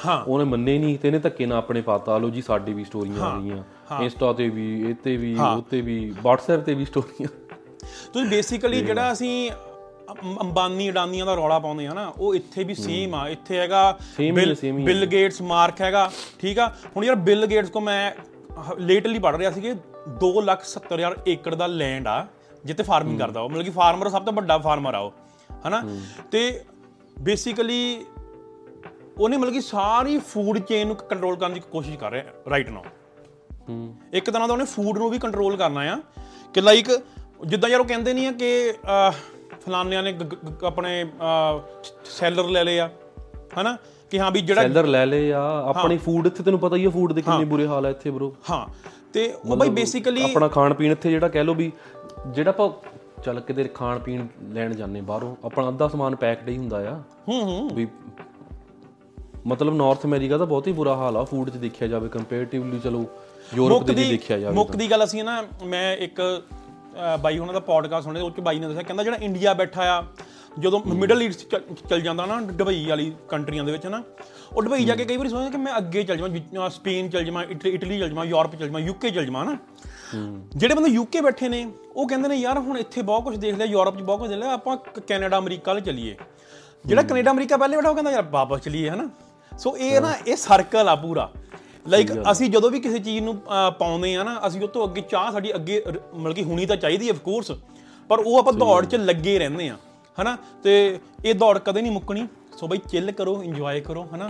ਹਾਂ ਉਹਨੇ ਮੰਨੇ ਨਹੀਂ ਤੇ ਇਹਨੇ ਧੱਕੇ ਨਾਲ ਆਪਣੇ ਪਾਤਾ, ਲਓ ਜੀ ਸਾਡੇ ਵੀ ਸਟੋਰੀਆਂ ਆ ਰਹੀਆਂ, ਇੰਸਟਾ ਤੇ ਵੀ, ਇਹ ਤੇ ਵੀ, ਉਹ ਤੇ ਵੀ, ਵਟਸਐਪ ਤੇ ਵੀ ਸਟੋਰੀਆਂ। ਤੁਸੀਂ ਬੇਸਿਕਲੀ ਜਿਹੜਾ ਅਸੀਂ ਅੰਬਾਨੀ ਅਡਾਨੀਆਂ ਦਾ ਰੌਲਾ ਪਾਉਂਦੇ ਹਾਂ ਨਾ, ਉਹ ਇੱਥੇ ਵੀ ਸੇਮ ਆ। ਇੱਥੇ ਹੈਗਾ ਬਿਲ ਗੇਟਸ, ਮਾਰਕ ਹੈਗਾ, ਠੀਕ ਆ। ਹੁਣ ਯਾਰ ਬਿਲ ਗੇਟਸ ਕੋ ਮੈਂ ਲੇਟਲੀ ਪੜ੍ਹ ਰਿਹਾ ਸੀ ਕਿ 2,70,000 ਏਕੜ ਦਾ ਲੈਂਡ ਆ ਜਿੱਥੇ ਫਾਰਮਿੰਗ ਕਰਦਾ ਉਹ, ਮਤਲਬ ਕਿ ਫਾਰਮਰ, ਸਭ ਤੋਂ ਵੱਡਾ ਫਾਰਮਰ ਆ ਉਹ, ਹੈ ਨਾ। ਅਤੇ ਬੇਸਿਕਲੀ ਉਹਨੇ ਮਤਲਬ ਕਿ ਸਾਰੀ ਫੂਡ ਚੇਨ ਨੂੰ ਕੰਟਰੋਲ ਕਰਨ ਦੀ ਕੋਸ਼ਿਸ਼ ਕਰ ਰਿਹਾ ਰਾਈਟ ਨਾਓ। ਇੱਕ ਤਰ੍ਹਾਂ ਦਾ ਉਹਨੇ ਫੂਡ ਨੂੰ ਵੀ ਕੰਟਰੋਲ ਕਰਨਾ ਆ ਕਿ ਲਾਈਕ ਜਿੱਦਾਂ ਯਾਰ ਉਹ ਕਹਿੰਦੇ ਨਹੀਂ ਆ ਕਿ ਫਲਾਨਿਆਂ ਨੇ ਆਪਣੇ ਸੈਲਰ ਲੈ ਲਏ ਆ, ਹੈ ਨਾ, ਕਿ ਹਾਂ ਵੀ ਜਿਹੜਾ ਸੈਲਰ ਲੈ ਲਏ ਆ ਆਪਣੇ ਫੂਡ, ਇੱਥੇ ਤੈਨੂੰ ਪਤਾ ਹੀ ਆ ਫੂਡ ਦੇ ਕਿੰਨੇ ਬੁਰੇ ਹਾਲ ਆ ਇੱਥੇ ਬਰੋ। ਹਾਂ ਅਤੇ ਉਹ ਬਾਈ ਬੇਸਿਕਲੀ ਆਪਣਾ ਖਾਣ ਪੀਣ ਇੱਥੇ ਜਿਹੜਾ ਕਹਿ ਲਓ ਵੀ ਜਿਹੜਾ ਆਪਾਂ ਚੱਲ ਕਿਤੇ ਖਾਣ ਪੀਣ ਲੈਣ ਜਾਂਦੇ ਬਾਹਰੋਂ, ਆਪਣਾ ਅੱਧਾ ਸਮਾਨ ਪੈਕਡ ਹੀ ਹੁੰਦਾ ਆ। ਵੀ ਮਤਲਬ ਨਾਰਥ ਅਮਰੀਕਾ ਦਾ ਬਹੁਤ ਹੀ ਬੁਰਾ ਹਾਲ ਆ ਫੂਡ 'ਚ ਦੇਖਿਆ ਜਾਵੇ ਕੰਪੇਅਰਟਿਵਲੀ, ਚਲੋ ਯੂਰਪ ਦੇ ਦੇਖਿਆ ਜਾਵੇ। ਮੁੱਖ ਦੀ ਗੱਲ ਅਸੀਂ ਨਾ, ਮੈਂ ਇੱਕ ਬਾਈ ਉਹਨਾਂ ਦਾ ਪੋਡਕਾਸਟ ਸੁਣਿਆ, ਉਹ 'ਚ ਬਾਈ ਨੇ ਦੱਸਿਆ, ਕਹਿੰਦਾ ਜਿਹੜਾ ਇੰਡੀਆ ਬੈਠਾ ਆ ਜਦੋਂ ਮਿਡਲ ਈਸਟ ਚੱਲ ਜਾਂਦਾ ਨਾ, ਦੁਬਈ ਵਾਲੀ ਕੰਟਰੀਆਂ ਦੇ ਵਿੱਚ ਨਾ, ਉਹ ਦੁਬਈ ਜਾ ਕੇ ਕਈ ਵਾਰੀ ਸੋਚਦਾ ਕਿ ਮੈਂ ਅੱਗੇ ਚੱਲ ਜਾਵਾਂ, ਸਪੇਨ ਚੱਲ ਜਾਵਾਂ, ਇਟਲੀ ਚੱਲ ਜਾਵਾਂ, ਯੂਰਪ ਚੱਲ ਜਾਵਾਂ, ਯੂਕੇ ਚੱਲ ਜਾਵਾਂ ਨਾ। ਜਿਹੜੇ ਬੰਦੇ ਯੂਕੇ ਬੈਠੇ ਨੇ ਉਹ ਕਹਿੰਦੇ ਨੇ ਯਾਰ ਹੁਣ ਇੱਥੇ ਬਹੁਤ ਕੁਛ ਦੇਖ ਲਿਆ, ਯੂਰਪ 'ਚ ਬਹੁਤ ਕੁਛ ਦੇਖ ਲਿਆ, ਆਪਾਂ ਕੈਨੇਡਾ ਅਮਰੀਕਾ ਵੱਲ ਚੱਲੀਏ। ਜਿਹੜਾ ਕੈਨੇਡਾ ਅਮਰੀਕਾ ਪਹਿਲੇ ਬੈਠਾ ਉਹ ਕਹਿੰਦਾ ਯਾਰ ਵਾਪਸ ਚਲੀਏ, ਹੈ ਨਾ। ਸੋ ਇਹ ਨਾ ਇਹ ਸਰਕਲ ਆ ਪੂਰਾ, ਲਾਈਕ ਅਸੀਂ ਜਦੋਂ ਵੀ ਕਿਸੇ ਚੀਜ਼ ਨੂੰ ਪਾਉਂਦੇ ਹਾਂ ਨਾ, ਅਸੀਂ ਉਹ ਤੋਂ ਅੱਗੇ ਚਾਹ ਸਾਡੀ ਅੱਗੇ ਮਤਲਬ ਕਿ ਹੋਣੀ ਤਾਂ ਚਾਹੀਦੀ ਹੈ ਅਫਕੋਰਸ, ਪਰ ਉਹ ਆਪਾਂ ਦੌੜ 'ਚ ਲੱਗੇ ਰਹਿੰਦੇ ਹਾਂ, ਹੈ ਨਾ। ਅਤੇ ਇਹ ਦੌੜ ਕਦੇ ਨਹੀਂ ਮੁੱਕਣੀ। ਸੋ ਬਈ ਚਿੱਲ ਕਰੋ, ਇੰਜੋਏ ਕਰੋ, ਹੈ ਨਾ।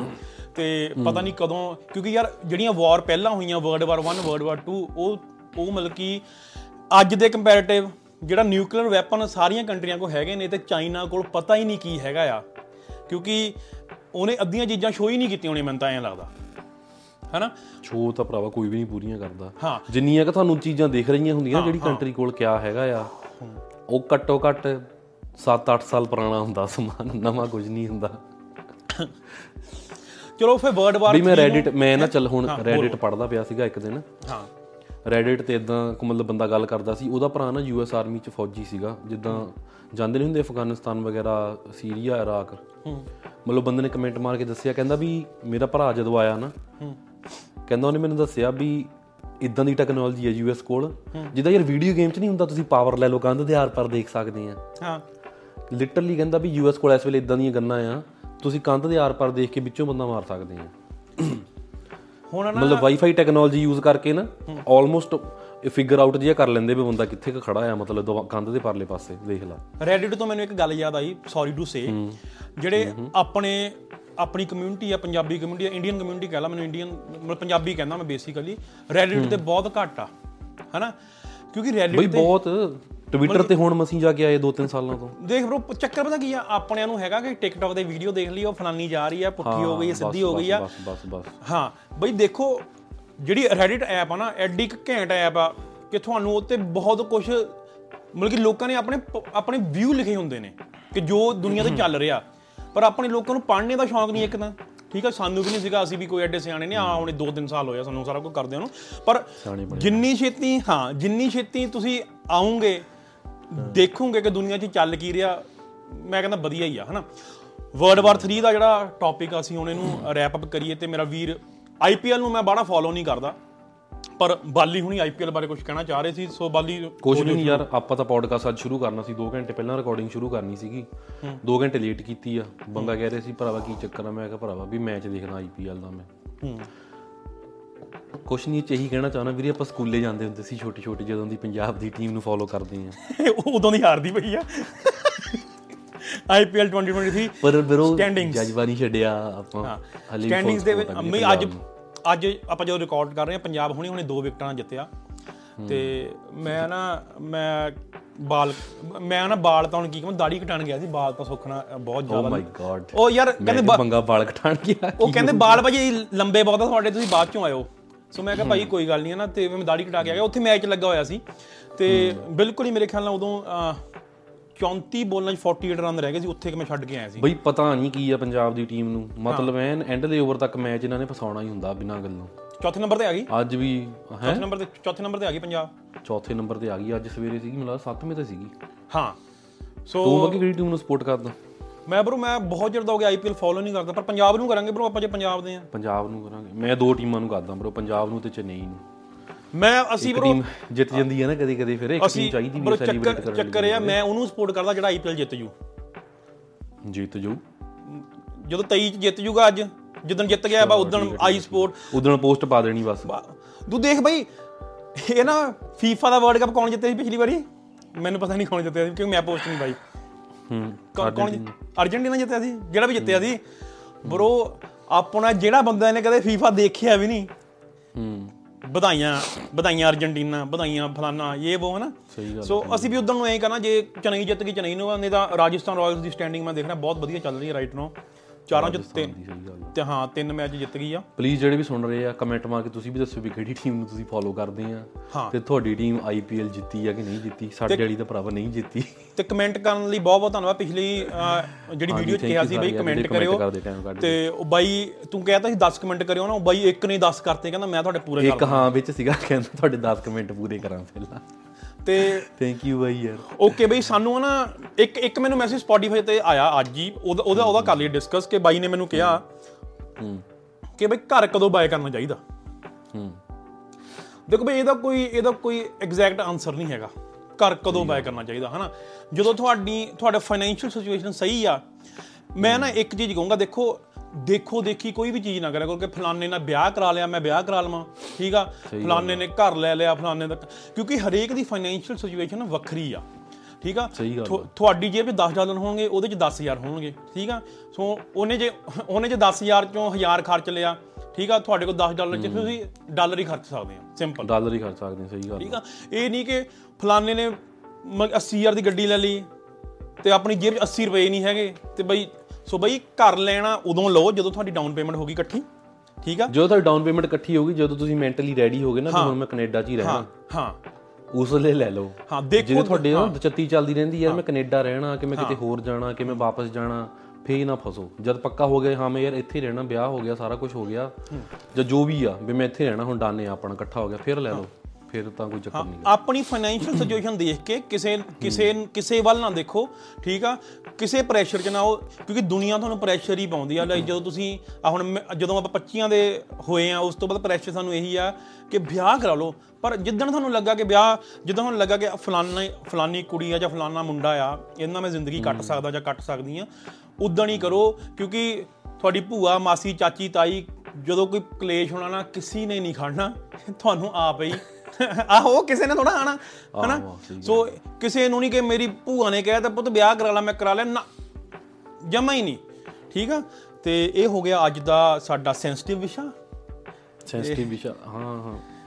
ਅਤੇ ਪਤਾ ਨਹੀਂ ਕਦੋਂ, ਕਿਉਂਕਿ ਯਾਰ ਜਿਹੜੀਆਂ ਵਾਰ ਪਹਿਲਾਂ ਹੋਈਆਂ, World War I, World War II, ਉਹ ਮਤਲਬ ਕਿ ਅੱਜ ਦੇ ਕੰਪੈਰੇਟਿਵ ਜਿਹੜਾ ਨਿਊਕਲੀਅਰ ਵੈਪਨ ਸਾਰੀਆਂ ਕੰਟਰੀਆਂ ਕੋਲ ਹੈਗੇ ਨੇ, ਅਤੇ ਚਾਈਨਾ ਕੋਲ ਪਤਾ ਹੀ ਨਹੀਂ ਕੀ ਹੈਗਾ ਆ, ਕਿਉਂਕਿ ਉਹਨੇ ਅੱਧੀਆਂ ਚੀਜ਼ਾਂ ਸ਼ੋਅ ਹੀ ਨਹੀਂ ਕੀਤੀਆਂ ਹੋਣੀਆਂ, ਮੈਨੂੰ ਤਾਂ ਐਂ ਲੱਗਦਾ, ਹੈ ਨਾ। ਸ਼ੋਅ ਤਾਂ ਭਰਾਵਾ ਕੋਈ ਵੀ ਨਹੀਂ ਪੂਰੀਆਂ ਕਰਦਾ। ਹਾਂ ਜਿੰਨੀਆਂ ਕਿ ਤੁਹਾਨੂੰ ਚੀਜ਼ਾਂ ਦਿਖ ਰਹੀਆਂ ਹੁੰਦੀਆਂ ਜਿਹੜੀ ਕੰਟਰੀ ਕੋਲ ਕਿਆ ਹੈਗਾ ਆ, ਉਹ ਘੱਟੋ ਘੱਟ 7-8 ਸਾਲ ਪੁਰਾਣਾ ਹੁੰਦਾ ਸਮਾਨ, ਨਵਾਂ ਕੁਝ ਨਹੀਂ ਹੁੰਦਾ। ਚਲੋ ਫਿਰ ਵਰਡ ਵਾਰ ਵੀ ਮੈਂ ਨਾ ਚੱਲ ਹੁਣ ਰੈਡਿਟ ਪੜ੍ਹਦਾ ਪਿਆ ਸੀਗਾ ਇੱਕ ਦਿਨ। ਹਾਂ ਰੈਡਿਟ 'ਤੇ ਇੱਦਾਂ ਮਤਲਬ ਬੰਦਾ ਗੱਲ ਕਰਦਾ ਸੀ, ਉਹਦਾ ਭਰਾ ਨਾ US ਆਰਮੀ 'ਚ ਫੌਜੀ ਸੀਗਾ, ਜਿੱਦਾਂ ਜਾਂਦੇ ਨਹੀਂ ਹੁੰਦੇ ਅਫਗਾਨਿਸਤਾਨ ਵਗੈਰਾ, ਸੀਰੀਆ, ਇਰਾਕ। ਮਤਲਬ ਬੰਦੇ ਨੇ ਕਮੈਂਟ ਮਾਰ ਕੇ ਦੱਸਿਆ, ਕਹਿੰਦਾ ਵੀ ਮੇਰਾ ਭਰਾ ਜਦੋਂ ਆਇਆ ਨਾ, ਕਹਿੰਦਾ ਉਹਨੇ ਮੈਨੂੰ ਦੱਸਿਆ ਵੀ ਇੱਦਾਂ ਦੀ ਟੈਕਨੋਲੋਜੀ ਹੈ US ਕੋਲ, ਜਿੱਦਾਂ ਯਾਰ ਵੀਡੀਓ ਗੇਮ 'ਚ ਨਹੀਂ ਹੁੰਦਾ ਤੁਸੀਂ ਪਾਵਰ ਲੈ ਲਓ ਕੰਧ ਦੇ ਆਰ ਪਰ ਦੇਖ ਸਕਦੇ ਆ। ਹਾਂ ਲਿਟਰਲੀ ਕਹਿੰਦਾ ਵੀ US ਕੋਲ ਇਸ ਵੇਲੇ ਇੱਦਾਂ ਦੀਆਂ ਗੰਨਾਂ ਆ, ਤੁਸੀਂ ਕੰਧ ਦੇ ਆਰ ਪਰ ਦੇਖ ਕੇ ਵਿੱਚੋਂ ਬੰਦਾ ਮਾਰ ਸਕਦੇ ਆ। ਹੁਣ ਮਤਲਬ ਵਾਈਫਾਈ ਟੈਕਨੋਲੋਜੀ ਯੂਜ਼ ਕਰਕੇ ਨਾ ਆਲਮੋਸਟ ਫਿਗਰ ਆਊਟ ਜਿਹਾ ਕਰ ਲੈਂਦੇ ਵੀ ਬੰਦਾ ਕਿੱਥੇ ਕੁ ਖੜਾ ਆ, ਮਤਲਬ ਕੰਧ ਦੇ ਪਰਲੇ ਪਾਸੇ ਦੇਖ ਲਾ। ਰੈਡਿਟ ਤੋਂ ਮੈਨੂੰ ਇੱਕ ਗੱਲ ਯਾਦ ਆਈ, ਸੌਰੀ ਟੂ ਸੇ, ਜਿਹੜੇ ਆਪਣੀ ਕਮਿਊਨਿਟੀ ਆ, ਪੰਜਾਬੀ ਕਮਿਊਨਿਟੀ ਆ, ਇੰਡੀਅਨ ਕਮਿਊਨਿਟੀ ਕਹਿ ਲਾ, ਮੈਨੂੰ ਇੰਡੀਅਨ ਮਤਲਬ ਪੰਜਾਬੀ ਕਹਿੰਦਾ ਮੈਂ ਬੇਸਿਕਲੀ, ਰੈਡਿਟ 'ਤੇ ਬਹੁਤ ਘੱਟ ਆ, ਹੈ ਨਾ। ਕਿਉਂਕਿ ਰੈਡਿਟ ਬਹੁਤ ਟਵਿੱਟਰ 'ਤੇ ਹੁਣ ਮਸੀਂ ਜਾ ਕੇ ਆਏ 2-3 ਸਾਲਾਂ ਤੋਂ। ਦੇਖ ਬਰੋ ਚੱਕਰ ਪਤਾ ਕੀ ਆ, ਆਪਣਿਆਂ ਨੂੰ ਹੈਗਾ ਕਿ ਟਿਕਟੋਕ 'ਤੇ ਵੀਡੀਓ ਦੇਖ ਲਈ, ਉਹ ਫਲਾਨੀ ਜਾ ਰਹੀ ਆ, ਪੁੱਠੀ ਹੋ ਗਈ ਆ, ਸਿੱਧੀ ਹੋ ਗਈ ਆ, ਬਸ। ਹਾਂ ਬਈ ਦੇਖੋ ਜਿਹੜੀ ਰੈਡਿਟ ਐਪ ਆ ਨਾ, ਐਡੀ ਇੱਕ ਘੈਂਟ ਐਪ ਆ ਕਿ ਤੁਹਾਨੂੰ ਉਹ 'ਤੇ ਬਹੁਤ ਕੁਛ ਮਤਲਬ ਕਿ ਲੋਕਾਂ ਨੇ ਆਪਣੇ ਵਿਊ ਲਿਖੇ ਹੁੰਦੇ ਨੇ ਕਿ ਜੋ ਦੁਨੀਆ 'ਤੇ ਚੱਲ ਰਿਹਾ, ਪਰ ਆਪਣੇ ਲੋਕਾਂ ਨੂੰ ਪੜ੍ਹਨੇ ਦਾ ਸ਼ੌਂਕ ਨਹੀਂ ਇੱਕ ਤਾਂ, ਠੀਕ ਆ। ਸਾਨੂੰ ਵੀ ਨਹੀਂ ਸੀਗਾ, ਅਸੀਂ ਵੀ ਕੋਈ ਐਡੇ ਸਿਆਣੇ ਨਹੀਂ, ਹਾਂ ਹੁਣੇ 2-3 ਸਾਲ ਹੋਇਆ ਸਾਨੂੰ ਸਾਰਾ ਕੁਝ ਕਰਦੇ ਉਹਨੂੰ, ਪਰ ਜਿੰਨੀ ਛੇਤੀ ਤੁਸੀਂ ਆਉਂਗੇ ਦੇਖੋਗੇ ਕਿ ਦੁਨੀਆ 'ਚ ਚੱਲ ਕੀ ਰਿਹਾ, ਮੈਂ ਕਹਿੰਦਾ ਵਧੀਆ ਹੀ ਆ, ਹੈ ਨਾ। ਵਰਲਡ ਵਾਰ 3 ਦਾ ਜਿਹੜਾ ਟੌਪਿਕ ਅਸੀਂ ਹੁਣ ਇਹਨੂੰ ਰੈਪ ਅਪ ਕਰੀਏ ਤੇ ਮੇਰਾ ਵੀਰ IPL ਨੂੰ ਮੈਂ ਬਾਹਲਾ ਫੋਲੋ ਨਹੀਂ ਕਰਦਾ ਪਰ ਬਾਲੀ ਹੁਣੀ IPL ਬਾਰੇ ਕੁਝ ਕਹਿਣਾ ਚਾਹ ਰਹੇ ਸੀ। ਸੋ ਬਾਲੀ ਕੁਝ ਨਹੀਂ ਯਾਰ, ਆਪਾਂ ਤਾਂ ਪੌਡਕਾਸਟ ਅੱਜ ਸ਼ੁਰੂ ਕਰਨਾ ਸੀ 2 ਘੰਟੇ ਪਹਿਲਾਂ ਰਿਕਾਰਡਿੰਗ ਸ਼ੁਰੂ ਕਰਨੀ ਸੀਗੀ 2 ਘੰਟੇ ਲੇਟ ਕੀਤੀ ਆ। ਬੰਗਾ ਕਹਿ ਰਿਹਾ ਸੀ ਭਰਾਵਾ ਕੀ ਚੱਕਰ ਆ, ਮੈਂ ਕਿਹਾ ਭਰਾਵਾ ਵੀ ਮੈਚ ਦੇਖਣਾ IPL ਦਾ ਮੈਂ ਕੁਛ ਨਹੀਂ ਇਹੀ ਕਹਿਣਾ ਚਾਹੁੰਦਾ ਵੀਰੇ। ਆਪਾਂ ਸਕੂਲੇ ਜਾਂਦੇ ਹੁੰਦੇ ਸੀ ਛੋਟੇ ਛੋਟੇ, ਜਦੋਂ ਦੀ ਪੰਜਾਬ ਦੀ ਟੀਮ ਨੂੰ ਫੋਲੋ ਕਰਦੇ ਆ ਉਦੋਂ ਦੀ ਹਾਰਦੀ ਪਈ ਆ IPL 2023 ਪਰ ਬਰੋ ਜਜ਼ਬਾ ਨਹੀਂ ਛੱਡਿਆ ਆਪਾਂ ਹਲੇ ਸਟੈਂਡਿੰਗਸ ਦੇ ਵਿੱਚ। ਅੱਜ ਆਪਾਂ ਜਦੋਂ ਰਿਕਾਰਡ ਕਰ ਰਹੇ ਹਾਂ ਪੰਜਾਬ ਹੁਣੇ 2 ਵਿਕਟਾਂ ਨਾਲ ਜਿੱਤਿਆ ਤੇ ਮੈਂ ਨਾ ਬਾਲ ਤਾਂ ਹੁਣ ਕੀ ਕਹਾਂ ਦਾੜੀ ਕਟਾਣ ਗਿਆ ਸੀ, ਬਾਲ ਤਾਂ ਸੁੱਖਣਾ ਬਹੁਤ ਜ਼ਿਆਦਾ। ਓ ਮਾਈ ਗॉड ਉਹ ਯਾਰ ਕਹਿੰਦੇ ਬੰਗਾ ਬਾਲ ਕਟਾਣ ਗਿਆ, ਉਹ ਕਹਿੰਦੇ ਬਾਲ ਭਾਜੀ ਲੰਬੇ ਬਹੁਤ ਆ ਤੁਹਾਡੇ, ਤੁਸੀਂ ਬਾਅਦ ਚੋਂ ਆਇਓ। ਸੋ ਮੈਂ ਕਿਹਾ ਭਾਈ ਕੋਈ ਗੱਲ ਨਹੀਂ ਹੈ ਨਾ, ਤੇ ਮੈਂ ਦਾੜੀ ਕਟਾ ਕੇ ਆ ਗਿਆ। ਉੱਥੇ ਮੈਚ ਲੱਗਾ ਹੋਇਆ ਸੀ ਤੇ ਬਿਲਕੁਲ ਹੀ ਮੇਰੇ ਖਿਆਲ ਨਾਲ ਉਦੋਂ 34 ਬੋਲਾਂ 'ਚ 48 ਰਨ ਰਹਿ ਗਏ ਸੀ, ਉੱਥੇ ਕਿ ਮੈਂ ਛੱਡ ਕੇ ਆਇਆ ਸੀ ਬਈ। ਪਤਾ ਨਹੀਂ ਕੀ ਆ ਪੰਜਾਬ ਦੀ ਟੀਮ ਨੂੰ, ਮਤਲਬ ਐਨ ਐਂਡਲੇ ਓਵਰ ਤੱਕ ਮੈਚ ਇਹਨਾਂ ਨੇ ਫਸਾਉਣਾ ਹੀ ਹੁੰਦਾ ਬਿਨਾਂ ਗੱਲੋਂ। ਚੌਥੇ ਨੰਬਰ ਤੇ ਆ ਗਈ ਅੱਜ ਵੀ, ਚੌਥੇ ਨੰਬਰ ਤੇ ਆ ਗਈ ਪੰਜਾਬ, ਚੌਥੇ ਨੰਬਰ ਤੇ ਆ ਗਈ ਅੱਜ ਸਵੇਰੇ ਸੀਗੀ ਮਤਲਬ 7ਵੇਂ ਤੇ ਸੀਗੀ। ਹਾਂ ਸੋ ਤੂੰ ਬਾਕੀ ਕਿਹੜੀ ਟੀਮ ਨੂੰ ਸਪੋਰਟ ਕਰਦਾ? ਮੈਂ ਬਰੋ ਮੈਂ ਬਹੁਤ ਚਿਰ ਦਾ ਹੋ ਗਿਆ IPL ਫੋਲੋ ਨਹੀਂ ਕਰਦਾ ਪਰ ਪੰਜਾਬ ਨੂੰ ਕਰਾਂਗੇ ਬਰੋ ਆਪਾਂ, ਜੇ ਪੰਜਾਬ ਦੇ ਆ ਪੰਜਾਬ ਨੂੰ ਕਰਾਂਗੇ। ਮੈਂ 2 ਟੀਮਾਂ ਨੂੰ ਕਰਦਾ ਬਰੋ, ਪੰਜਾਬ ਨੂੰ ਤੇ ਚੇਨਈ ਨੂੰ। ਮੈਂ ਅਸੀਂ ਬਰੋ ਜਿੱਤ ਜਾਂਦੀ ਹੈ ਨਾ ਕਦੇ ਕਦੇ ਫਿਰ ਇੱਕ ਟੀਮ ਚਾਹੀਦੀ ਵੀ ਸੈਲੀਬ੍ਰੇਟ ਕਰਨ ਲਈ। ਚੱਕਰ ਇਹ ਆ ਮੈਂ ਉਹਨੂੰ ਸਪੋਰਟ ਕਰਦਾ ਜਿਹੜਾ IPL ਜਿੱਤ ਜੂ ਜਦੋਂ 23 ਚ ਜਿੱਤ ਜੂਗਾ। ਅੱਜ ਜਿੱਦਣ ਜਿੱਤ ਗਿਆ ਬਾ ਉਦਣ ਆਈ ਸਪੋਰਟ, ਉਦਣ ਪੋਸਟ ਪਾ ਦੇਣੀ ਬਸ। ਤੂੰ ਦੇਖ ਬਈ ਇਹ ਨਾ FIFA ਦਾ ਵਰਲਡ ਕੱਪ ਕੌਣ ਜਿੱਤਿਆ ਸੀ ਪਿਛਲੀ ਵਾਰੀ? ਮੈਨੂੰ ਪਤਾ ਨਹੀਂ ਕੌਣ ਜਿੱਤਿਆ ਸੀ ਕਿਉਂਕਿ ਮੈਂ ਪੋਸਟ ਨਹੀਂ ਪਾਈ। ਕੌਣ ਅਰਜੈਂਟੀਨਾ ਜਿੱਤਿਆ ਸੀ? ਜਿਹੜਾ ਵੀ ਜਿੱਤਿਆ ਸੀ ਬਰੋ ਆਪਣਾ ਜਿਹੜਾ ਬੰਦਾ ਇਹਨੇ ਕਦੇ FIFA ਦੇਖਿਆ ਵੀ ਨਹੀਂ, ਵਧਾਈਆਂ ਅਰਜੈਂਟੀਨਾ, ਵਧਾਈਆਂ ਫਲਾਨਾ ਇਹ ਵੋ ਹੈ ਨਾ। ਸੋ ਅਸੀਂ ਵੀ ਉੱਧਰ ਨੂੰ ਐਂ ਕਰਨਾ, ਜੇ ਚੇਨਈ ਜਿੱਤ ਗਈ ਚੇਨਈ ਨੂੰ, ਨਹੀਂ ਤਾਂ ਰਾਜਸਥਾਨ ਰਾਇਲਸ ਦੀ ਸਟੈਂਡਿੰਗ ਮੈਂ ਦੇਖਣਾ ਬਹੁਤ ਵਧੀਆ ਚੱਲ ਰਹੀ ਹੈ ਰਾਈਟ ਨੂੰ। 4 ਚ 3 ਮੈਚ ਜਿੱਤ ਗਈ ਆ। ਪਲੀਜ਼ ਜਿਹੜੇ ਵੀ ਸੁਣ ਰਹੇ ਆ ਕਮੈਂਟ ਮਾਰ ਕੇ ਤੁਸੀਂ ਵੀ ਦੱਸੋ ਵੀ ਕਿਹੜੀ ਟੀਮ ਨੂੰ ਤੁਸੀਂ ਫੋਲੋ ਕਰਦੇ ਆ ਤੇ ਤੁਹਾਡੀ ਟੀਮ IPL ਜਿੱਤੀ ਆ ਕਿ ਨਹੀਂ ਜਿੱਤੀ। ਸਾਡੇ ਵਾਲੀ ਤਾਂ ਭਰਾਵਾ ਨਹੀਂ ਜਿੱਤੀ। ਤੇ ਕਮੈਂਟ ਕਰਨ ਲਈ ਬਹੁਤ ਬਹੁਤ ਧੰਨਵਾਦ। ਪਿਛਲੀ ਜਿਹੜੀ ਵੀਡੀਓ 'ਚ ਕਿਹਾ ਸੀ ਬਈ ਕਮੈਂਟ ਕਰਿਓ ਤੇ ਉਹ ਬਾਈ ਤੂੰ ਕਹਿ ਤਾ ਸੀ 10 ਕਮੈਂਟ ਕਰਿਓ ਨਾ, ਉਹ ਬਾਈ ਇੱਕ ਨਹੀਂ 10 ਕਰਤੇ, ਕਹਿੰਦਾ ਮੈਂ ਤੁਹਾਡੇ ਪੂਰੇ ਇੱਕ ਹਾਂ ਵਿੱਚ ਸੀਗਾ ਕਹਿੰਦਾ ਤੁਹਾਡੇ 10 ਕਮੈਂਟ ਪੂਰੇ ਕਰਾਂ ਪਹਿਲਾਂ। ਤੇ ਥੈਂਕ ਯੂ ਬਾਈ ਯਾਰ। ਓਕੇ ਬਈ ਸਾਨੂੰ ਨਾ ਇੱਕ ਮੈਨੂੰ ਮੈਸੇਜ ਸਪੋਟੀਫਾਈ ਤੇ ਆਇਆ ਅੱਜ ਹੀ, ਉਹਦਾ ਕਰ ਲਈ ਡਿਸਕਸ ਕਿ ਬਾਈ ਨੇ ਮੈਨੂੰ ਕਿਹਾ ਕਿ ਬਈ ਘਰ ਕਦੋਂ ਬਾਏ ਕਰਨਾ ਚਾਹੀਦਾ। ਦੇਖੋ ਬਈ ਇਹਦਾ ਕੋਈ ਐਗਜ਼ੈਕਟ ਆਨਸਰ ਨਹੀਂ ਹੈਗਾ ਘਰ ਕਦੋਂ ਬਾਏ ਕਰਨਾ ਚਾਹੀਦਾ ਹੈ ਨਾ, ਜਦੋਂ ਤੁਹਾਡਾ ਫਾਈਨੈਂਸ਼ੀਅਲ ਸਿਚੁਏਸ਼ਨ ਸਹੀ ਆ। ਮੈਂ ਨਾ ਇੱਕ ਚੀਜ਼ ਕਹੂੰਗਾ, ਦੇਖੀ ਕੋਈ ਵੀ ਚੀਜ਼ ਨਾ ਕਰਿਆ ਕਿਉਂਕਿ ਫਲਾਨੇ ਨਾਲ ਵਿਆਹ ਕਰਾ ਲਿਆ ਮੈਂ ਵਿਆਹ ਕਰਾ ਲਵਾਂ, ਠੀਕ ਆ, ਫਲਾਨੇ ਨੇ ਘਰ ਲੈ ਲਿਆ ਫਲਾਨੇ ਦਾ, ਕਿਉਂਕਿ ਹਰੇਕ ਦੀ ਫਾਈਨੈਂਸ਼ੀਅਲ ਸਿਚੁਏਸ਼ਨ ਵੱਖਰੀ ਆ, ਠੀਕ ਆ। ਤੁਹਾਡੀ ਜੇਬ 'ਚ $10 ਹੋਣਗੇ, ਉਹਦੇ 'ਚ 10000 ਹੋਣਗੇ, ਠੀਕ ਆ। ਸੋ ਉਹਨੇ ਜੇ 10000 'ਚੋਂ 1000 ਖਰਚ ਲਿਆ, ਠੀਕ ਆ, ਤੁਹਾਡੇ ਕੋਲ $10 'ਚ ਤੁਸੀਂ ਡਾਲਰ ਹੀ ਖਰਚ ਸਕਦੇ ਆ, ਸਿੰਪਲ ਡਾਲਰ ਹੀ ਖਰਚ ਸਕਦੇ ਆ, ਸਹੀ ਗੱਲ, ਠੀਕ ਆ। ਇਹ ਨਹੀਂ ਕਿ ਫਲਾਨੇ ਨੇ 80000 ਦੀ ਗੱਡੀ ਲੈ ਲਈ ਤੇ ਆਪਣੀ ਜੇਬ 'ਚ $80 ਨਹੀਂ ਹੈਗੇ ਤੇ ਬਈ। ਸੋ ਬਈ ਘਰ ਲੈਣਾ ਉਦੋਂ ਲਓ ਜਦੋਂ ਤੁਹਾਡੀ ਡਾਊਨ ਪੇਮੈਂਟ ਹੋ ਗਈ ਇਕੱਠੀ, ਠੀਕ ਆ, ਜਦੋਂ ਤੁਹਾਡੀ ਡਾਊਨ ਪੇਮੈਂਟ ਇਕੱਠੀ ਹੋ ਗਈ, ਜਦੋਂ ਤੁਸੀਂ ਮੈਂਟਲੀ ਰੈਡੀ ਹੋ ਗਏ ਨਾ ਹੁਣ ਮੈਂ ਕੈਨੇਡਾ 'ਚ ਹੀ ਰਹਿਣਾ, ਹਾਂ ਉਸ ਲਈ ਲੈ ਲਓ। ਹਾਂ ਦੇਖੋ ਤੁਹਾਡੇ ਨਾ ਚੱਤੀ ਚੱਲਦੀ ਰਹਿੰਦੀ ਯਾਰ ਮੈਂ ਕੈਨੇਡਾ ਰਹਿਣਾ ਕਿ ਮੈਂ ਕਿਤੇ ਹੋਰ ਜਾਣਾ ਕਿ ਮੈਂ ਵਾਪਸ ਜਾਣਾ, ਫੇਰ ਨਾ ਫਸੋ। ਜਦ ਪੱਕਾ ਹੋ ਗਿਆ ਹਾਂ ਮੈਂ ਯਾਰ ਇੱਥੇ ਰਹਿਣਾ, ਵਿਆਹ ਹੋ ਗਿਆ ਸਾਰਾ ਕੁਛ ਹੋ ਗਿਆ ਜਾਂ ਜੋ ਵੀ ਆ ਵੀ ਮੈਂ ਇੱਥੇ ਰਹਿਣਾ ਹੁਣ, ਡਾਨੇ ਆਪਣਾ ਇਕੱਠਾ ਹੋ ਗਿਆ, ਫਿਰ ਲੈ ਲਓ, ਫਿਰ ਤਾਂ ਕੋਈ ਚੱਕਰ ਨਹੀਂ। ਆਪਣੀ ਫਾਈਨੈਂਸ਼ੀਅਲ ਸਿਚੁਏਸ਼ਨ ਦੇਖ ਕੇ ਕਿਸੇ ਵੱਲ ਨਾ ਦੇਖੋ, ਠੀਕ ਆ, ਕਿਸੇ ਪ੍ਰੈਸ਼ਰ 'ਚ ਨਾ ਆਓ ਕਿਉਂਕਿ ਦੁਨੀਆ ਤੁਹਾਨੂੰ ਪ੍ਰੈਸ਼ਰ ਹੀ ਪਾਉਂਦੀ ਆ। ਲਾਈਕ ਜਦੋਂ ਤੁਸੀਂ ਹੁਣ ਜਦੋਂ ਆਪਾਂ 25 ਦੇ ਹੋਏ ਆ ਉਸ ਤੋਂ ਬਾਅਦ ਪ੍ਰੈਸ਼ਰ ਸਾਨੂੰ ਇਹੀ ਆ ਕਿ ਵਿਆਹ ਕਰਾ ਲਓ, ਪਰ ਜਿੱਦਣ ਤੁਹਾਨੂੰ ਲੱਗਾ ਕਿ ਫਲਾਨੀ ਕੁੜੀ ਆ ਜਾਂ ਫਲਾਨਾ ਮੁੰਡਾ ਆ ਇਹਨਾਂ ਮੈਂ ਜ਼ਿੰਦਗੀ ਕੱਟ ਸਕਦਾ ਜਾਂ ਕੱਟ ਸਕਦੀ ਆ, ਉੱਦਣ ਹੀ ਕਰੋ। ਕਿਉਂਕਿ ਤੁਹਾਡੀ ਭੂਆ ਮਾਸੀ ਚਾਚੀ ਤਾਈ ਜਦੋਂ ਕੋਈ ਕਲੇਸ਼ ਹੋਣਾ ਨਾ ਕਿਸੇ ਨੇ ਨਹੀਂ ਖੜਨਾ, ਤੁਹਾਨੂੰ ਆਪ ਹੀ ਆਹੋ ਕਿਸੇ ਨੇ ਥੋੜਾ ਆਉਣਾ ਹੈ ਨਾ। ਸੋ ਕਿਸੇ ਨੂੰ ਨਹੀਂ ਕਿ ਮੇਰੀ ਭੂਆ ਨੇ ਕਿਹਾ ਤਾਂ ਪੁੱਤ ਵਿਆਹ ਕਰਾ ਲਾ, ਮੈਂ ਕਰਾ ਲਿਆ ਨਾ, ਜਮਾ ਹੀ ਨਹੀਂ, ਠੀਕ ਆ। ਤੇ ਇਹ ਹੋ ਗਿਆ ਅੱਜ ਦਾ ਸਾਡਾ ਸੈਂਸਿਟਿਵ ਵਿਸ਼ਾ। ਹਾਂ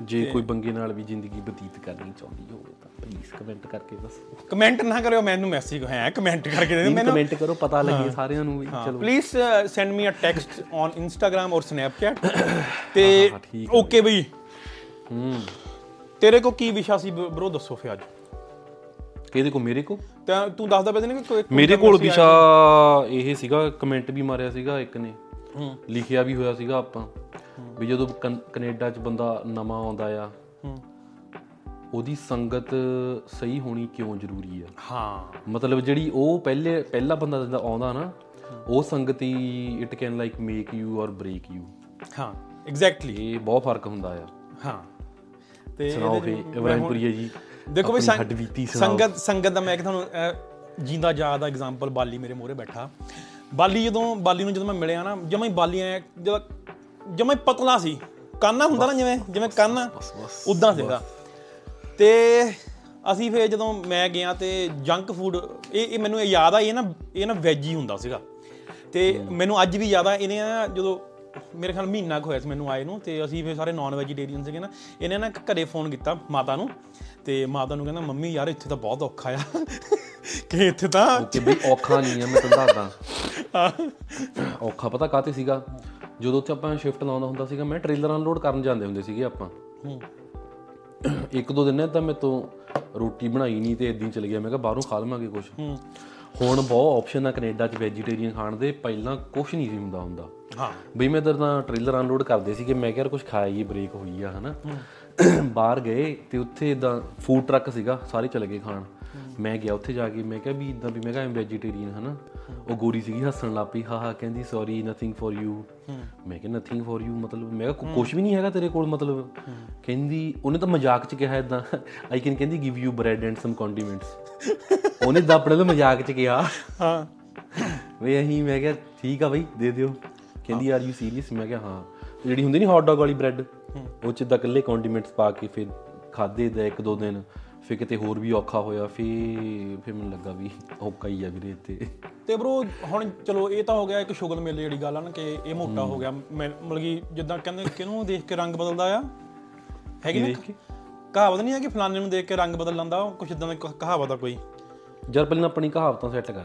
ਜੇ ਕੋਈ ਬੰਗੇ ਨਾਲ ਵੀ ਜ਼ਿੰਦਗੀ ਬਤੀਤ ਕਰਨੀ ਚਾਹੁੰਦੀ ਹੋਵੇ ਤਾਂ ਪਲੀਜ਼ ਕਮੈਂਟ ਕਰਕੇ ਦੱਸੋ। ਕਮੈਂਟ ਨਾ ਕਰਿਓ ਮੈਨੂੰ ਮੈਸੇਜ ਹੈ, ਕਮੈਂਟ ਕਰਕੇ ਦੇ ਮੈਨੂੰ, ਕਮੈਂਟ ਕਰੋ ਪਤਾ ਲੱਗੇ ਸਾਰਿਆਂ ਨੂੰ ਵੀ। ਚਲੋ please send me a text on Instagram or Snapchat ਤੇ ਓਕੇ ਬਈ। ਤੇਰੇ ਕੋਲ ਕੀ ਵਿਸ਼ਾ ਸੀ ਬਰੋ ਦੱਸੋ ਫਿਰ ਅੱਜ? ਕਿਹਦੇ ਕੋਲ? ਮੇਰੇ ਕੋਲ ਤਾਂ ਤੂੰ ਦੱਸਦਾ ਪਿਆ ਸੀ ਕਿ ਮੇਰੇ ਕੋਲ ਵਿਸ਼ਾ ਇਹ ਸੀਗਾ, ਕਮੈਂਟ ਵੀ ਮਾਰਿਆ ਸੀਗਾ ਇੱਕ ਨੇ, ਲਿਖਿਆ ਵੀ ਹੋਇਆ ਸੀਗਾ ਆਪਾਂ ਵੀ ਜਦੋਂ ਕੈਨੇਡਾ 'ਚ ਬੰਦਾ ਨਵਾਂ ਆਉਂਦਾ ਆ ਉਹਦੀ ਸੰਗਤ ਸਹੀ ਹੋਣੀ ਕਿਉਂ ਜ਼ਰੂਰੀ ਆ। ਹਾਂ ਮਤਲਬ ਜਿਹੜੀ ਉਹ ਪਹਿਲਾ ਬੰਦਾ ਆਉਂਦਾ ਨਾ ਉਹ ਸੰਗਤੀ it can like make you or break you. ਹਾਂ ਐਗਜ਼ੈਕਟਲੀ, ਇਹ ਬਹੁਤ ਫਰਕ ਹੁੰਦਾ ਆ। ਹਾਂ ਤੇ ਇਬਰਾਹਿਮਪੁਰੀਆ ਜੀ ਦੇਖੋ ਵੀ ਸੰਗਤ, ਸੰਗਤ ਦਾ ਮੈਂ ਇੱਕ ਤੁਹਾਨੂੰ ਜਿੰਦਾ ਯਾਦ ਆ ਐਗਜ਼ਾਮਪਲ, ਬਾਲੀ ਮੇਰੇ ਮੂਹਰੇ ਬੈਠਾ, ਬਾਲੀ ਜਦੋਂ ਬਾਲੀ ਨੂੰ ਜਦੋਂ ਮੈਂ ਮਿਲਿਆ ਨਾ ਜਮਾਂ ਹੀ ਬਾਲੀ ਐ ਜਮਾਂ ਹੀ ਪਤਲਾ ਸੀ, ਕਾਨਾ ਹੁੰਦਾ ਨਾ ਜਿਵੇਂ ਜਿਵੇਂ ਕਾਨਾ ਉੱਦਾਂ ਸੀਗਾ। ਤੇ ਅਸੀਂ ਫਿਰ ਜਦੋਂ ਮੈਂ ਗਿਆ ਤੇ ਜੰਕ ਫੂਡ ਇਹ ਮੈਨੂੰ ਯਾਦ ਆ ਇਹ ਨਾ ਵੈਜ ਹੀ ਹੁੰਦਾ ਸੀਗਾ। ਤੇ ਮੈਨੂੰ ਅੱਜ ਵੀ ਯਾਦ ਆ ਇਹਨੇ ਨਾ ਜਦੋਂ ਮੇਰੇ ਖਿਆਲ ਮਹੀਨਾ ਕੁ ਹੋਇਆ ਸੀ ਮੈਨੂੰ ਆਏ ਨੂੰ, ਤੇ ਅਸੀਂ ਫਿਰ ਸਾਰੇ ਨੋਨ ਵੈਜੀਟੇਰੀਅਨ ਸੀਗੇ ਨਾ, ਇਹਨੇ ਨਾ ਘਰੇ ਫੋਨ ਕੀਤਾ ਮਾਤਾ ਨੂੰ, ਤੇ ਮਾਤਾ ਨੂੰ ਕਹਿੰਦਾ ਮੰਮੀ ਯਾਰ ਇੱਥੇ ਤਾਂ ਬਹੁਤ ਔਖਾ ਆ, ਕਿ ਇੱਥੇ ਤਾਂ ਔਖਾ ਨਹੀਂ ਆ, ਮੈਂ ਤੁਹਾਨੂੰ ਦੱਸਦਾ ਔਖਾ ਪਤਾ ਕਾਹਤੇ ਸੀਗਾ। ਜਦੋਂ ਉੱਥੇ ਆਪਾਂ ਸ਼ਿਫਟ ਲਾਉਂਦਾ ਹੁੰਦਾ ਸੀਗਾ, ਮੈਂ ਟ੍ਰੇਲਰ ਅਨਲੋਡ ਕਰਨ ਜਾਂਦੇ ਹੁੰਦੇ ਸੀਗੇ ਆਪਾਂ, ਇੱਕ ਦੋ ਦਿਨ ਤਾਂ ਮੇਰੇ ਤੋਂ ਰੋਟੀ ਬਣਾਈ ਨਹੀਂ ਤੇ ਇੱਦਾਂ ਹੀ ਚਲੇ ਗਿਆ, ਮੈਂ ਕਿਹਾ ਬਾਹਰੋਂ ਖਾ ਲਵਾਂਗੇ ਕੁਛ। ਹੁਣ ਬਹੁਤ ਆਪਸ਼ਨ ਆ ਕੈਨੇਡਾ 'ਚ ਵੈਜੀਟੇਰੀਅਨ ਖਾਣ ਦੇ, ਪਹਿਲਾਂ ਕੁਛ ਨਹੀਂ ਸੀ ਹੁੰਦਾ। ਹਾਂ ਬਈ ਮੈਂ ਇੱਧਰ ਤਾਂ ਟ੍ਰੇਲਰ ਅਨਲੋਡ ਕਰਦੇ ਸੀਗੇ, ਮੈਂ ਕਿਹਾ ਕੁਛ ਖਾਇਆ ਹੀ ਬ੍ਰੇਕ ਹੋਈ ਆ ਹੈ ਨਾ। ਬਾਹਰ ਗਏ ਤੇ ਉੱਥੇ ਇੱਦਾਂ ਫੂਡ ਟਰੱਕ ਸੀਗਾ, ਸਾਰੇ ਚਲੇ ਗਏ ਖਾਣ। ਮੈਂ ਗਿਆ ਉੱਥੇ ਜਾ ਕੇ ਮੈਂ ਕਿਹਾ ਵੀ ਇੱਦਾਂ ਵੀ ਮੈਂ ਕਿਹਾ ਵੈਜੀਟੇਰੀਅਨ ਹੈ ਨਾ। ਉਹ ਗੋਰੀ ਸੀਗੀ ਹੱਸਣ ਲੱਗ ਪਈ, ਹਾਂ ਹਾਂ ਕਹਿੰਦੀ ਸੋਰੀ ਨਥਿੰਗ ਫੋਰ ਯੂ। ਮੈਂ ਕਿਹਾ ਨਥਿੰਗ ਫੋਰ ਯੂ ਮਤਲਬ ਮੈਂ ਕਿਹਾ ਕੁਛ ਵੀ ਨਹੀਂ ਹੈਗਾ ਤੇਰੇ ਕੋਲ ਮਤਲਬ। ਕਹਿੰਦੀ ਉਹਨੇ ਤਾਂ ਮਜ਼ਾਕ 'ਚ ਕਿਹਾ ਇੱਦਾਂ ਆਈ ਕੈਨ, ਕਹਿੰਦੀ give you bread and some condiments, ਉਹਨੇ ਤਾਂ ਆਪਣੇ ਤੋਂ ਮਜ਼ਾਕ 'ਚ ਕਿਹਾ। ਹਾਂ ਬਈ ਅਸੀਂ ਮੈਂ ਕਿਹਾ ਠੀਕ ਆ ਬਈ ਦੇ ਦਿਓ। ਕਹਿੰਦੀ ਆਰ ਯੂ ਸੀਰੀਅਸ, ਮੈਂ ਕਿਹਾ ਹਾਂ। ਜਿਹੜੀ ਹੁੰਦੀ ਨਹੀਂ ਹੌਟ ਡੋਗ ਵਾਲੀ ਬ੍ਰੈਡ, ਉਹ 'ਚ ਤਾਂ ਇਕੱਲੇ ਕੰਡੀਮੈਂਟਸ ਪਾ ਕੇ ਫਿਰ ਖਾਧੇ ਦਾ ਇੱਕ ਦੋ ਦਿਨ, ਫਿਰ ਕਿਤੇ ਹੋਰ ਵੀ ਔਖਾ ਹੋਇਆ, ਫਿਰ ਮੈਨੂੰ ਲੱਗਾ ਵੀ ਔਖਾ ਹੀ ਆ ਵੀਰੇ ਇੱਥੇ। ਅਤੇ ਬਰੋ ਹੁਣ ਚਲੋ ਇਹ ਤਾਂ ਹੋ ਗਿਆ ਇੱਕ ਸ਼ੁਗਰ ਮੇਲੇ ਜਿਹੜੀ ਗੱਲ ਆ ਨਾ, ਕਿ ਇਹ ਮੋਟਾ ਹੋ ਗਿਆ ਮੈਂ ਮਤਲਬ ਕਿ ਜਿੱਦਾਂ ਕਹਿੰਦੇ ਕਿਹਨੂੰ ਦੇਖ ਕੇ ਰੰਗ ਬਦਲਦਾ ਆ, ਹੈਗੀ ਨਾ ਕਹਾਵਤ ਨਹੀਂ ਹੈ ਕਿ ਫਲਾਣੇ ਨੂੰ ਦੇਖ ਕੇ ਰੰਗ ਬਦਲ ਲੈਂਦਾ, ਕੁਛ ਇੱਦਾਂ ਦੀ ਕਹਾਵਤ ਆ ਕੋਈ। ਯਾਰ ਪਹਿਲਾਂ ਆਪਣੀ ਕਹਾਵਤਾਂ ਸੈੱਟ ਕਰ,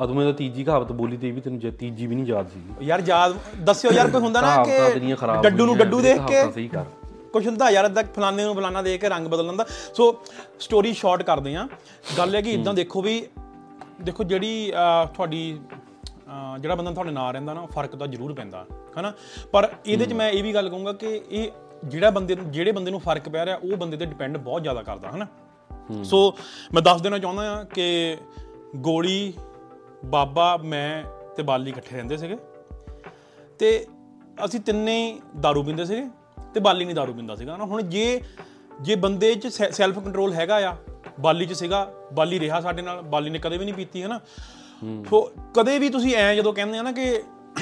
ਉਦੋਂ ਮੈਂ ਤਾਂ ਤੀਜੀ ਕਹਾਵਤ ਬੋਲੀ ਤੇ ਵੀ ਤੈਨੂੰ ਤੀਜੀ ਵੀ ਨਹੀਂ ਯਾਦ ਸੀਗੀ ਯਾਰ। ਯਾਦ ਦੱਸਿਓ ਯਾਰ, ਕੋਈ ਹੁੰਦਾ ਨਾ ਕਿ ਡੱਡੂ ਨੂੰ ਡੱਡੂ ਦੇਖ ਕੇ ਸਹੀ ਕਰ, ਕੁਛ ਹੁੰਦਾ ਯਾਰ ਇੱਦਾਂ ਫਲਾਣੇ ਨੂੰ ਫਲਾਣਾ ਦੇਖ ਕੇ ਰੰਗ ਬਦਲ ਲੈਂਦਾ। ਸੋ ਸਟੋਰੀ ਸ਼ਾਰਟ ਕਰਦੇ ਹਾਂ, ਗੱਲ ਹੈ ਕਿ ਇੱਦਾਂ ਦੇਖੋ ਵੀ ਦੇਖੋ ਜਿਹੜੀ ਤੁਹਾਡੀ ਜਿਹੜਾ ਬੰਦਾ ਤੁਹਾਡੇ ਨਾਲ ਰਹਿੰਦਾ ਨਾ, ਫਰਕ ਤਾਂ ਜ਼ਰੂਰ ਪੈਂਦਾ ਹੈ ਨਾ। ਪਰ ਇਹਦੇ 'ਚ ਮੈਂ ਇਹ ਵੀ ਗੱਲ ਕਹੂੰਗਾ ਕਿ ਇਹ ਜਿਹੜੇ ਬੰਦੇ ਨੂੰ ਫਰਕ ਪੈ ਰਿਹਾ ਉਹ ਬੰਦੇ 'ਤੇ ਡਿਪੈਂਡ ਬਹੁਤ ਜ਼ਿਆਦਾ ਕਰਦਾ ਹੈ ਨਾ। ਸੋ ਮੈਂ ਦੱਸ ਦੇਣਾ ਚਾਹੁੰਦਾ ਹਾਂ ਕਿ ਗੋਲੀ ਬਾਬਾ ਮੈਂ ਅਤੇ ਬਾਲੀ ਇਕੱਠੇ ਰਹਿੰਦੇ ਸੀਗੇ, ਅਤੇ ਅਸੀਂ ਤਿੰਨੇ ਦਾਰੂ ਪੀਂਦੇ ਸੀਗੇ ਅਤੇ ਬਾਲੀ ਨਹੀਂ ਦਾਰੂ ਪੀਂਦਾ ਸੀਗਾ ਨਾ। ਹੁਣ ਜੇ ਬੰਦੇ 'ਚ ਸੈਲਫ ਕੰਟਰੋਲ ਹੈਗਾ ਆ, ਬਾਲੀ 'ਚ ਸੀਗਾ, ਬਾਲੀ ਰਿਹਾ ਸਾਡੇ ਨਾਲ, ਬਾਲੀ ਨੇ ਕਦੇ ਵੀ ਨਹੀਂ ਪੀਤੀ ਹੈ ਨਾ। ਸੋ ਕਦੇ ਵੀ ਤੁਸੀਂ ਐਂ ਜਦੋਂ ਕਹਿੰਦੇ ਆ ਨਾ ਕਿ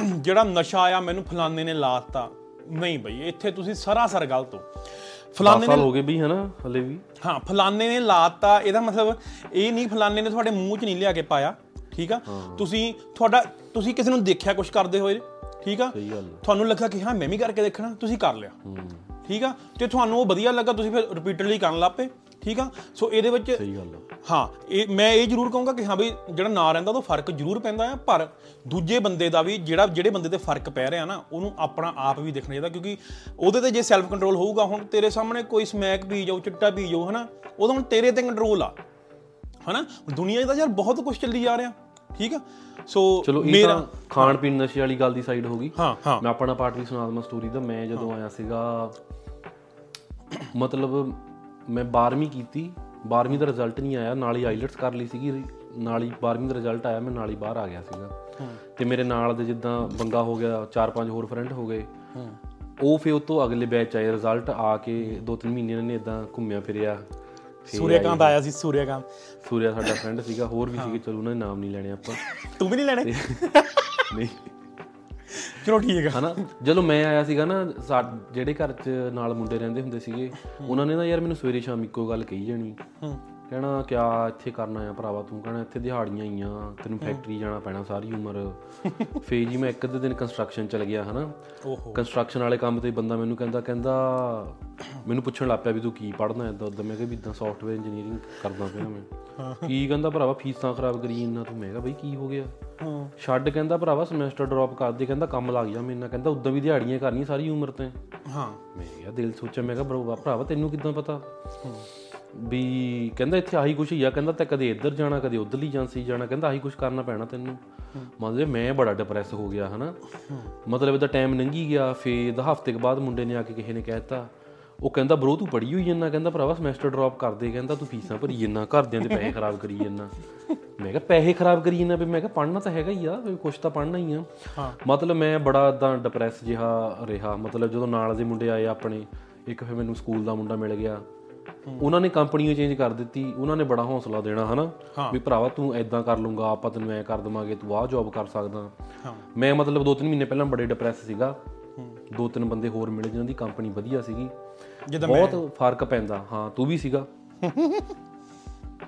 ਜਿਹੜਾ ਨਸ਼ਾ ਆ ਮੈਨੂੰ ਫਲਾਣੇ ਨੇ ਲਾ ਦਿੱਤਾ, ਨਹੀਂ ਬਈ ਇੱਥੇ ਤੁਸੀਂ ਸਰਾਸਰ ਗਲਤ ਹੋ। ਫਲਾਣੇ ਨੇ ਹੋ ਗਏ ਵੀ ਹੈ ਨਾ ਹਲੇ ਵੀ, ਹਾਂ ਫਲਾਣੇ ਨੇ ਲਾ ਦਿੱਤਾ ਇਹਦਾ ਮਤਲਬ ਇਹ ਨਹੀਂ ਫਲਾਣੇ ਨੇ ਤੁਹਾਡੇ ਮੂੰਹ 'ਚ ਨਹੀਂ ਲਿਆ ਕੇ ਪਾਇਆ, ਠੀਕ ਆ। ਤੁਸੀਂ ਕਿਸੇ ਨੂੰ ਦੇਖਿਆ ਕੁਛ ਕਰਦੇ ਹੋਏ, ਠੀਕ ਆ, ਤੁਹਾਨੂੰ ਲੱਗਾ ਕਿ ਹਾਂ ਮੈਂ ਵੀ ਕਰਕੇ ਦੇਖਣਾ, ਤੁਸੀਂ ਕਰ ਲਿਆ, ਠੀਕ ਆ, ਅਤੇ ਤੁਹਾਨੂੰ ਉਹ ਵਧੀਆ ਲੱਗਾ, ਤੁਸੀਂ ਫਿਰ ਰਿਪੀਟਡਲੀ ਕਰਨ ਲੱਗ ਪਏ, ਠੀਕ ਆ। ਸੋ ਇਹਦੇ ਵਿੱਚ ਸਹੀ ਗੱਲ ਆ। ਹਾਂ ਇਹ ਮੈਂ ਇਹ ਜ਼ਰੂਰ ਕਹੂੰਗਾ ਕਿ ਹਾਂ ਬਈ ਜਿਹੜਾ ਨਾ ਰਹਿੰਦਾ ਉਹਦਾ ਫਰਕ ਜ਼ਰੂਰ ਪੈਂਦਾ ਆ, ਪਰ ਦੂਜੇ ਬੰਦੇ ਦਾ ਵੀ ਜਿਹੜੇ ਬੰਦੇ 'ਤੇ ਫਰਕ ਪੈ ਰਿਹਾ ਨਾ, ਉਹਨੂੰ ਆਪਣਾ ਆਪ ਵੀ ਦੇਖਣਾ ਚਾਹੀਦਾ, ਕਿਉਂਕਿ ਉਹਦੇ 'ਤੇ ਜੇ ਸੈਲਫ ਕੰਟਰੋਲ ਹੋਊਗਾ। ਹੁਣ ਤੇਰੇ ਸਾਹਮਣੇ ਕੋਈ ਸਮੈਕ ਪੀ ਜਾਓ, ਚਿੱਟਾ ਪੀ ਜਾਓ ਹੈ ਨਾ, ਉਹਦਾ ਹੁਣ ਤੇਰੇ 'ਤੇ ਕੰਟਰੋਲ ਆ ਹੈ ਨਾ। ਦੁਨੀਆ 'ਚ ਤਾਂ ਯਾਰ ਬਹੁਤ ਕੁਛ ਚੱਲੀ ਜਾ ਰਿਹਾ, ਠੀਕ ਆ। ਸੋ ਚਲੋ ਇਹ ਤਾਂ ਖਾਣ ਪੀਣ ਨਸ਼ੇ ਵਾਲੀ ਗੱਲ ਦੀ ਸਾਈਡ ਹੋ ਗਈ। ਹਾਂ ਮੈਂ ਆਪਣਾ ਪਾਰਟ ਵੀ ਸੁਣਾ ਦੇਵਾਂ ਸਟੋਰੀ ਦਾ। ਮੈਂ ਜਦੋਂ ਆਇਆ ਸੀਗਾ ਮਤਲਬ ਮੈਂ 12ਵੀਂ ਕੀਤੀ, 12ਵੀਂ ਦਾ ਰਿਜ਼ਲਟ ਨਹੀਂ ਆਇਆ, ਨਾਲ ਹੀ ਆਈਲੈਟਸ ਕਰ ਲਈ ਸੀਗੀ, ਨਾਲ ਹੀ 12ਵੀਂ ਦਾ ਰਿਜ਼ਲਟ ਆਇਆ, ਮੈਂ ਨਾਲ ਹੀ ਬਾਹਰ ਆ ਗਿਆ ਸੀਗਾ। ਅਤੇ ਮੇਰੇ ਨਾਲ ਦੇ ਜਿੱਦਾਂ ਬੰਗਾ ਹੋ ਗਿਆ, 4-5 ਹੋਰ ਫਰੈਂਡ ਹੋ ਗਏ, ਉਹ ਫਿਰ ਉਹ ਤੋਂ ਅਗਲੇ ਬੈਚ ਆਏ। ਰਿਜ਼ਲਟ ਆ ਕੇ 2-3 ਮਹੀਨੇ ਇਹਨਾਂ ਨੇ ਇੱਦਾਂ ਘੁੰਮਿਆ ਫਿਰਿਆ। ਸੂਰਿਆਕਾਂਤ ਆਇਆ ਸੀ, ਸੂਰਿਆ ਸਾਡਾ ਫਰੈਂਡ ਸੀਗਾ, ਹੋਰ ਵੀ ਸੀਗੇ, ਚਲੋ ਉਹਨਾਂ ਦੇ ਨਾਮ ਨਹੀਂ ਲੈਣੇ ਆਪਾਂ। ਤੂੰ ਵੀ ਨਹੀਂ ਲੈਣੇ? ਨਹੀਂ ਚਲੋ ਠੀਕ ਹੈ ਨਾ। ਜਦੋਂ ਮੈਂ ਆਇਆ ਸੀਗਾ ਨਾ, ਜਿਹੜੇ ਘਰ 'ਚ ਨਾਲ ਮੁੰਡੇ ਰਹਿੰਦੇ ਹੁੰਦੇ ਸੀਗੇ, ਉਹਨਾਂ ਨੇ ਨਾ ਯਾਰ ਮੈਨੂੰ ਸਵੇਰੇ ਸ਼ਾਮ ਇੱਕੋ ਗੱਲ ਕਹੀ ਜਾਣੀ, ਕਹਿਣਾ ਕਿਆ ਇੱਥੇ ਕਰਨਾ ਆ ਭਰਾਵਾ ਤੂੰ, ਕਹਿਣਾ ਇੱਥੇ ਦਿਹਾੜੀਆਂ ਹੀ ਆ, ਤੈਨੂੰ ਫੈਕਟਰੀ ਜਾਣਾ ਪੈਣਾ ਸਾਰੀ ਉਮਰ। ਫਿਰ ਜੀ ਮੈਂ ਇੱਕ ਅੱਧੇ ਦਿਨ ਕੰਸਟਰਕਸ਼ਨ ਚਲ ਗਿਆ ਹੈ ਨਾ, ਕੰਸਟਰਕਸ਼ਨ ਵਾਲੇ ਕੰਮ 'ਤੇ ਬੰਦਾ ਮੈਨੂੰ ਕਹਿੰਦਾ ਮੈਨੂੰ ਪੁੱਛਣ ਲੱਗ ਪਿਆ ਵੀ ਤੂੰ ਕੀ ਪੜ੍ਹਨਾ ਇੱਦਾਂ ਉੱਦਾਂ। ਮੈਂ ਕਿਹਾ ਵੀ ਇੱਦਾਂ ਸੌਫਟਵੇਅਰ ਇੰਜੀਨੀਅਰਿੰਗ ਕਰਦਾ ਪਿਆ ਮੈਂ। ਕੀ ਕਹਿੰਦਾ ਭਰਾਵਾ ਫੀਸਾਂ ਖਰਾਬ ਕਰੀ ਇੰਨਾ ਤੂੰ। ਮੈਂ ਕਿਹਾ ਬਈ ਕੀ ਹੋ ਗਿਆ, ਛੱਡ। ਕਹਿੰਦਾ ਭਰਾਵਾ ਸਮੈਸਟਰ ਡਰੋਪ ਕਰਦੇ, ਕਹਿੰਦਾ ਕੰਮ ਲੱਗ ਜਾ ਮੇਰੇ ਨਾਲ, ਕਹਿੰਦਾ ਉੱਦਾਂ ਵੀ ਦਿਹਾੜੀਆਂ ਕਰਨੀਆਂ ਸਾਰੀ ਉਮਰ ਤੇ। ਮੈਂ ਕਿਹਾ ਦਿਲ ਸੋਚਿਆ, ਮੈਂ ਕਿਹਾ ਭਰਾਵਾ ਤੈਨੂੰ ਕਿੱਦਾਂ ਪਤਾ ਵੀ। ਕਹਿੰਦਾ ਇੱਥੇ ਆਹੀ ਕੁਛ ਹੀ ਆ, ਕਹਿੰਦਾ ਤਾਂ ਕਦੇ ਇੱਧਰ ਜਾਣਾ ਕਦੇ ਉੱਧਰਲੀ ਏਜੰਸੀ ਜਾਣਾ, ਕਹਿੰਦਾ ਆਹੀ ਕੁਛ ਕਰਨਾ ਪੈਣਾ ਤੈਨੂੰ। ਮਤਲਬ ਮੈਂ ਬੜਾ ਡਿਪਰੈਸ ਹੋ ਗਿਆ ਹੈ ਨਾ, ਮਤਲਬ ਇਹਦਾ ਟਾਈਮ ਲੰਘੀ ਗਿਆ। ਫਿਰ ਇਹਦਾ ਹਫ਼ਤੇ ਕੁ ਬਾਅਦ ਮੁੰਡੇ ਨੇ ਆ ਕੇ ਕਿਸੇ ਨੇ ਕਹਿ ਦਿੱਤਾ, ਉਹ ਕਹਿੰਦਾ ਬਰੋ ਤੂੰ ਪੜ੍ਹੀ ਹੋਈ ਜਾਂਦਾ, ਕਹਿੰਦਾ ਭਰਾਵਾ ਸਮੈਸਟਰ ਡਰੋਪ ਕਰਦੇ, ਕਹਿੰਦਾ ਤੂੰ ਫੀਸਾਂ ਭਰੀ ਜਾਂਦਾ, ਘਰਦਿਆਂ ਦੇ ਪੈਸੇ ਖਰਾਬ ਕਰੀ ਜਾਂਦਾ। ਮੈਂ ਕਿਹਾ ਪੈਸੇ ਖਰਾਬ ਕਰੀ ਜਾਂਦਾ ਵੀ ਮੈਂ ਕਿਹਾ ਪੜ੍ਹਨਾ ਤਾਂ ਹੈਗਾ ਹੀ ਆ, ਵੀ ਕੁਛ ਤਾਂ ਪੜ੍ਹਨਾ ਹੀ ਆ। ਮਤਲਬ ਮੈਂ ਬੜਾ ਇੱਦਾਂ ਡਿਪਰੈਸ ਜਿਹਾ ਰਿਹਾ। ਮਤਲਬ ਜਦੋਂ ਨਾਲ ਦੇ ਮੁੰਡੇ ਆਏ ਆਪਣੇ, ਇੱਕ ਫਿਰ ਮੈਨੂੰ ਸਕੂਲ ਦਾ ਮੁੰਡਾ ਮਿਲ ਗਿਆ, ਉਹਨਾਂ ਨੇ ਕੰਪਨੀ ਚੇਂਜ ਕਰ ਦਿੱਤੀ, ਉਹਨਾਂ ਨੇ ਬੜਾ ਹੌਸਲਾ ਦੇਣਾ ਹੈ ਨਾ ਵੀ ਭਰਾਵਾ ਤੂੰ ਇੱਦਾਂ ਕਰ ਲੂੰਗਾ, ਆਪਾਂ ਤੈਨੂੰ ਐਂ ਕਰ ਦੇਵਾਂਗੇ, ਤੂੰ ਆਹ ਜੋਬ ਕਰ ਸਕਦਾ। ਮੈਂ ਮਤਲਬ 2-3 ਮਹੀਨੇ ਪਹਿਲਾਂ ਬੜੇ ਡਿਪਰੈਸ ਸੀਗਾ। 2-3 ਬੰਦੇ ਹੋਰ ਮਿਲੇ ਜਿਹਨਾਂ ਦੀ ਕੰਪਨੀ ਵਧੀਆ ਸੀਗੀ, ਬਹੁਤ ਫਰਕ ਪੈਂਦਾ। ਹਾਂ ਤੂੰ ਵੀ ਸੀਗਾ,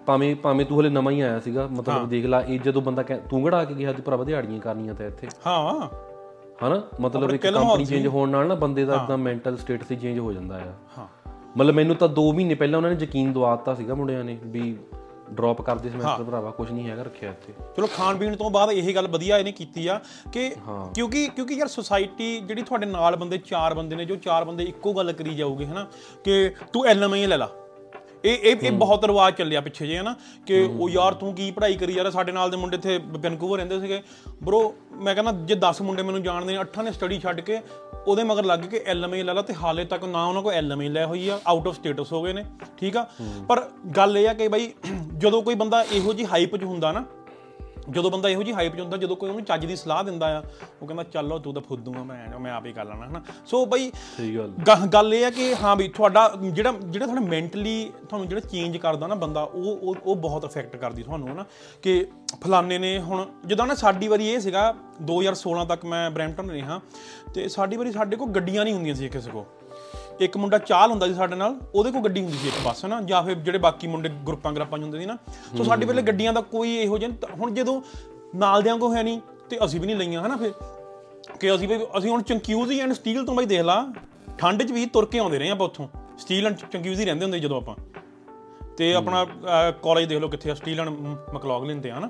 ਭਾਵੇਂ ਤੂੰ ਹਲੇ ਨਵਾਂ ਹੀ ਆਇਆ ਸੀਗਾ। ਮਤਲਬ ਦੇਖ ਲਾ ਇਹ ਜਦੋਂ ਬੰਦਾ ਤੂੰ ਘੜਾ ਕੇ ਗਿਆ ਤੇ ਭਰਾਵਾ ਦਿਹਾੜੀਆਂ ਕਰਨੀਆਂ ਤਾਂ ਇੱਥੇ ਹਨਾ। ਮਤਲਬ ਇੱਕ ਕੰਪਨੀ ਚੇਂਜ ਹੋਣ ਨਾਲ ਨਾ ਬੰਦੇ ਦਾ ਇੱਦਾਂ ਮੈਂਟਲ ਸਟੇਟਸ ਹੀ ਚੇਂਜ ਹੋ ਜਾਂਦਾ ਆ। ਮਤਲਬ ਮੈਨੂੰ ਤਾਂ 2 ਮਹੀਨੇ ਪਹਿਲਾਂ ਉਹਨਾਂ ਨੇ ਯਕੀਨ ਦਵਾ ਦਿੱਤਾ ਸੀਗਾ ਮੁੰਡਿਆਂ ਨੇ ਵੀ ਡਰੋਪ ਕਰਦੇ ਸਮੈਸਟਰ ਭਰਾਵਾ ਕੁਛ ਨਹੀਂ ਹੈਗਾ ਰੱਖਿਆ ਇੱਥੇ। ਚਲੋ ਖਾਣ ਪੀਣ ਤੋਂ ਬਾਅਦ ਇਹ ਗੱਲ ਵਧੀਆ ਇਹਨੇ ਕੀਤੀ ਆ ਕਿ ਕਿਉਂਕਿ ਯਾਰ ਸੁਸਾਇਟੀ ਜਿਹੜੀ ਤੁਹਾਡੇ ਨਾਲ ਬੰਦੇ 4 ਬੰਦੇ ਨੇ, ਜੋ 4 ਬੰਦੇ ਇੱਕੋ ਗੱਲ ਕਰੀ ਜਾਊਗੇ ਹੈ ਨਾ ਕਿ ਤੂੰ ਐਲਐਮਏ ਲੈ ਲਾ। ਇਹ ਬਹੁਤ ਰਿਵਾਜ਼ ਚੱਲਿਆ ਪਿੱਛੇ ਜੇ ਹੈ ਨਾ ਕਿ ਉਹ ਯਾਰ ਤੂੰ ਕੀ ਪੜ੍ਹਾਈ ਕਰੀ ਯਾਰ। ਸਾਡੇ ਨਾਲ ਦੇ ਮੁੰਡੇ ਇੱਥੇ ਵੈਨਕੂਵਰ ਰਹਿੰਦੇ ਸੀਗੇ ਬਰੋ, ਮੈਂ ਕਹਿੰਦਾ ਜੇ 10 ਮੁੰਡੇ ਮੈਨੂੰ ਜਾਣਦੇ ਨੇ, 8 ਨੇ ਸਟੱਡੀ ਛੱਡ ਕੇ ਉਹਦੇ ਮਗਰ ਲੱਗ ਕੇ ਐਲਐਮਏ ਲੈ ਲਾ, ਅਤੇ ਹਾਲੇ ਤੱਕ ਨਾ ਉਹਨਾਂ ਕੋਲ ਐਲਐਮਏ ਲੈ ਹੋਈ ਆ, ਆਊਟ ਆਫ ਸਟੇਟਸ ਹੋ ਗਏ ਨੇ। ਠੀਕ ਆ, ਪਰ ਗੱਲ ਇਹ ਆ ਕਿ ਬਾਈ ਜਦੋਂ ਕੋਈ ਬੰਦਾ ਇਹੋ ਜਿਹੀ ਹਾਈਪ 'ਚ ਹੁੰਦਾ ਨਾ, ਜਦੋਂ ਕੋਈ ਉਹਨੂੰ ਚੱਜ ਦੀ ਸਲਾਹ ਦਿੰਦਾ ਆ, ਉਹ ਕਹਿੰਦਾ ਚੱਲੋ ਤੂੰ ਤਾਂ ਫੁੱਦੂ ਆ, ਮੈਂ ਆਪ ਹੀ ਕਰ ਲੈਣਾ ਹੈ ਨਾ। ਸੋ ਬਈ ਗੱਲ ਇਹ ਆ ਕਿ ਹਾਂ ਬਈ ਤੁਹਾਡਾ ਜਿਹੜਾ ਤੁਹਾਡਾ ਮੈਂਟਲੀ ਤੁਹਾਨੂੰ ਜਿਹੜਾ ਚੇਂਜ ਕਰਦਾ ਨਾ ਬੰਦਾ, ਉਹ ਬਹੁਤ ਇਫੈਕਟ ਕਰਦੀ ਤੁਹਾਨੂੰ ਹੈ ਨਾ। ਕਿ ਫਲਾਨੇ ਨੇ ਹੁਣ ਜਿੱਦਾਂ ਨਾ ਸਾਡੀ ਵਾਰੀ ਇਹ ਸੀਗਾ 2016 ਤੱਕ ਮੈਂ ਬਰੈਂਪਟਨ ਰਿਹਾ, ਅਤੇ ਸਾਡੀ ਵਾਰੀ ਸਾਡੇ ਕੋਲ ਗੱਡੀਆਂ ਨਹੀਂ ਹੁੰਦੀਆਂ ਸੀ। ਕਿਸੇ ਕੋਲ ਇੱਕ ਮੁੰਡਾ ਚਾਲ ਹੁੰਦਾ ਸੀ ਸਾਡੇ ਨਾਲ, ਉਹਦੇ ਕੋਲ ਗੱਡੀ ਹੁੰਦੀ ਸੀ ਇੱਕ ਬੱਸ ਹੈ ਨਾ, ਜਾਂ ਫਿਰ ਜਿਹੜੇ ਬਾਕੀ ਮੁੰਡੇ ਗਰੁੱਪਾਂ 'ਚ ਹੁੰਦੇ ਸੀ ਨਾ। ਸੋ ਸਾਡੇ ਵੇਲੇ ਗੱਡੀਆਂ ਦਾ ਕੋਈ ਇਹੋ ਜਿਹਾ, ਹੁਣ ਜਦੋਂ ਨਾਲਦਿਆਂ ਕੋਲ ਹੈ ਨਹੀਂ ਅਤੇ ਅਸੀਂ ਵੀ ਨਹੀਂ ਲਈਆਂ ਹੈ ਨਾ। ਫਿਰ ਕਿ ਅਸੀਂ ਹੁਣ ਚੰਕਿਊਜ਼ੀ ਐਂਡ ਸਟੀਲ ਤੋਂ ਬਈ ਦੇਖ ਲਾ, ਠੰਡ 'ਚ ਵੀ ਤੁਰ ਕੇ ਆਉਂਦੇ ਰਹੇ ਆਪਾਂ ਉੱਥੋਂ। ਸਟੀਲ ਐਂਡ ਚੰਕਿਊਜ਼ੀ ਰਹਿੰਦੇ ਹੁੰਦੇ ਜਦੋਂ ਆਪਾਂ, ਅਤੇ ਆਪਣਾ ਕਾਲਜ ਦੇਖ ਲਓ ਕਿੱਥੇ ਆ, ਸਟੀਲ ਐਂਡ ਮਕਲੋਗ ਲੈਂਦੇ ਆ ਹੈ ਨਾ।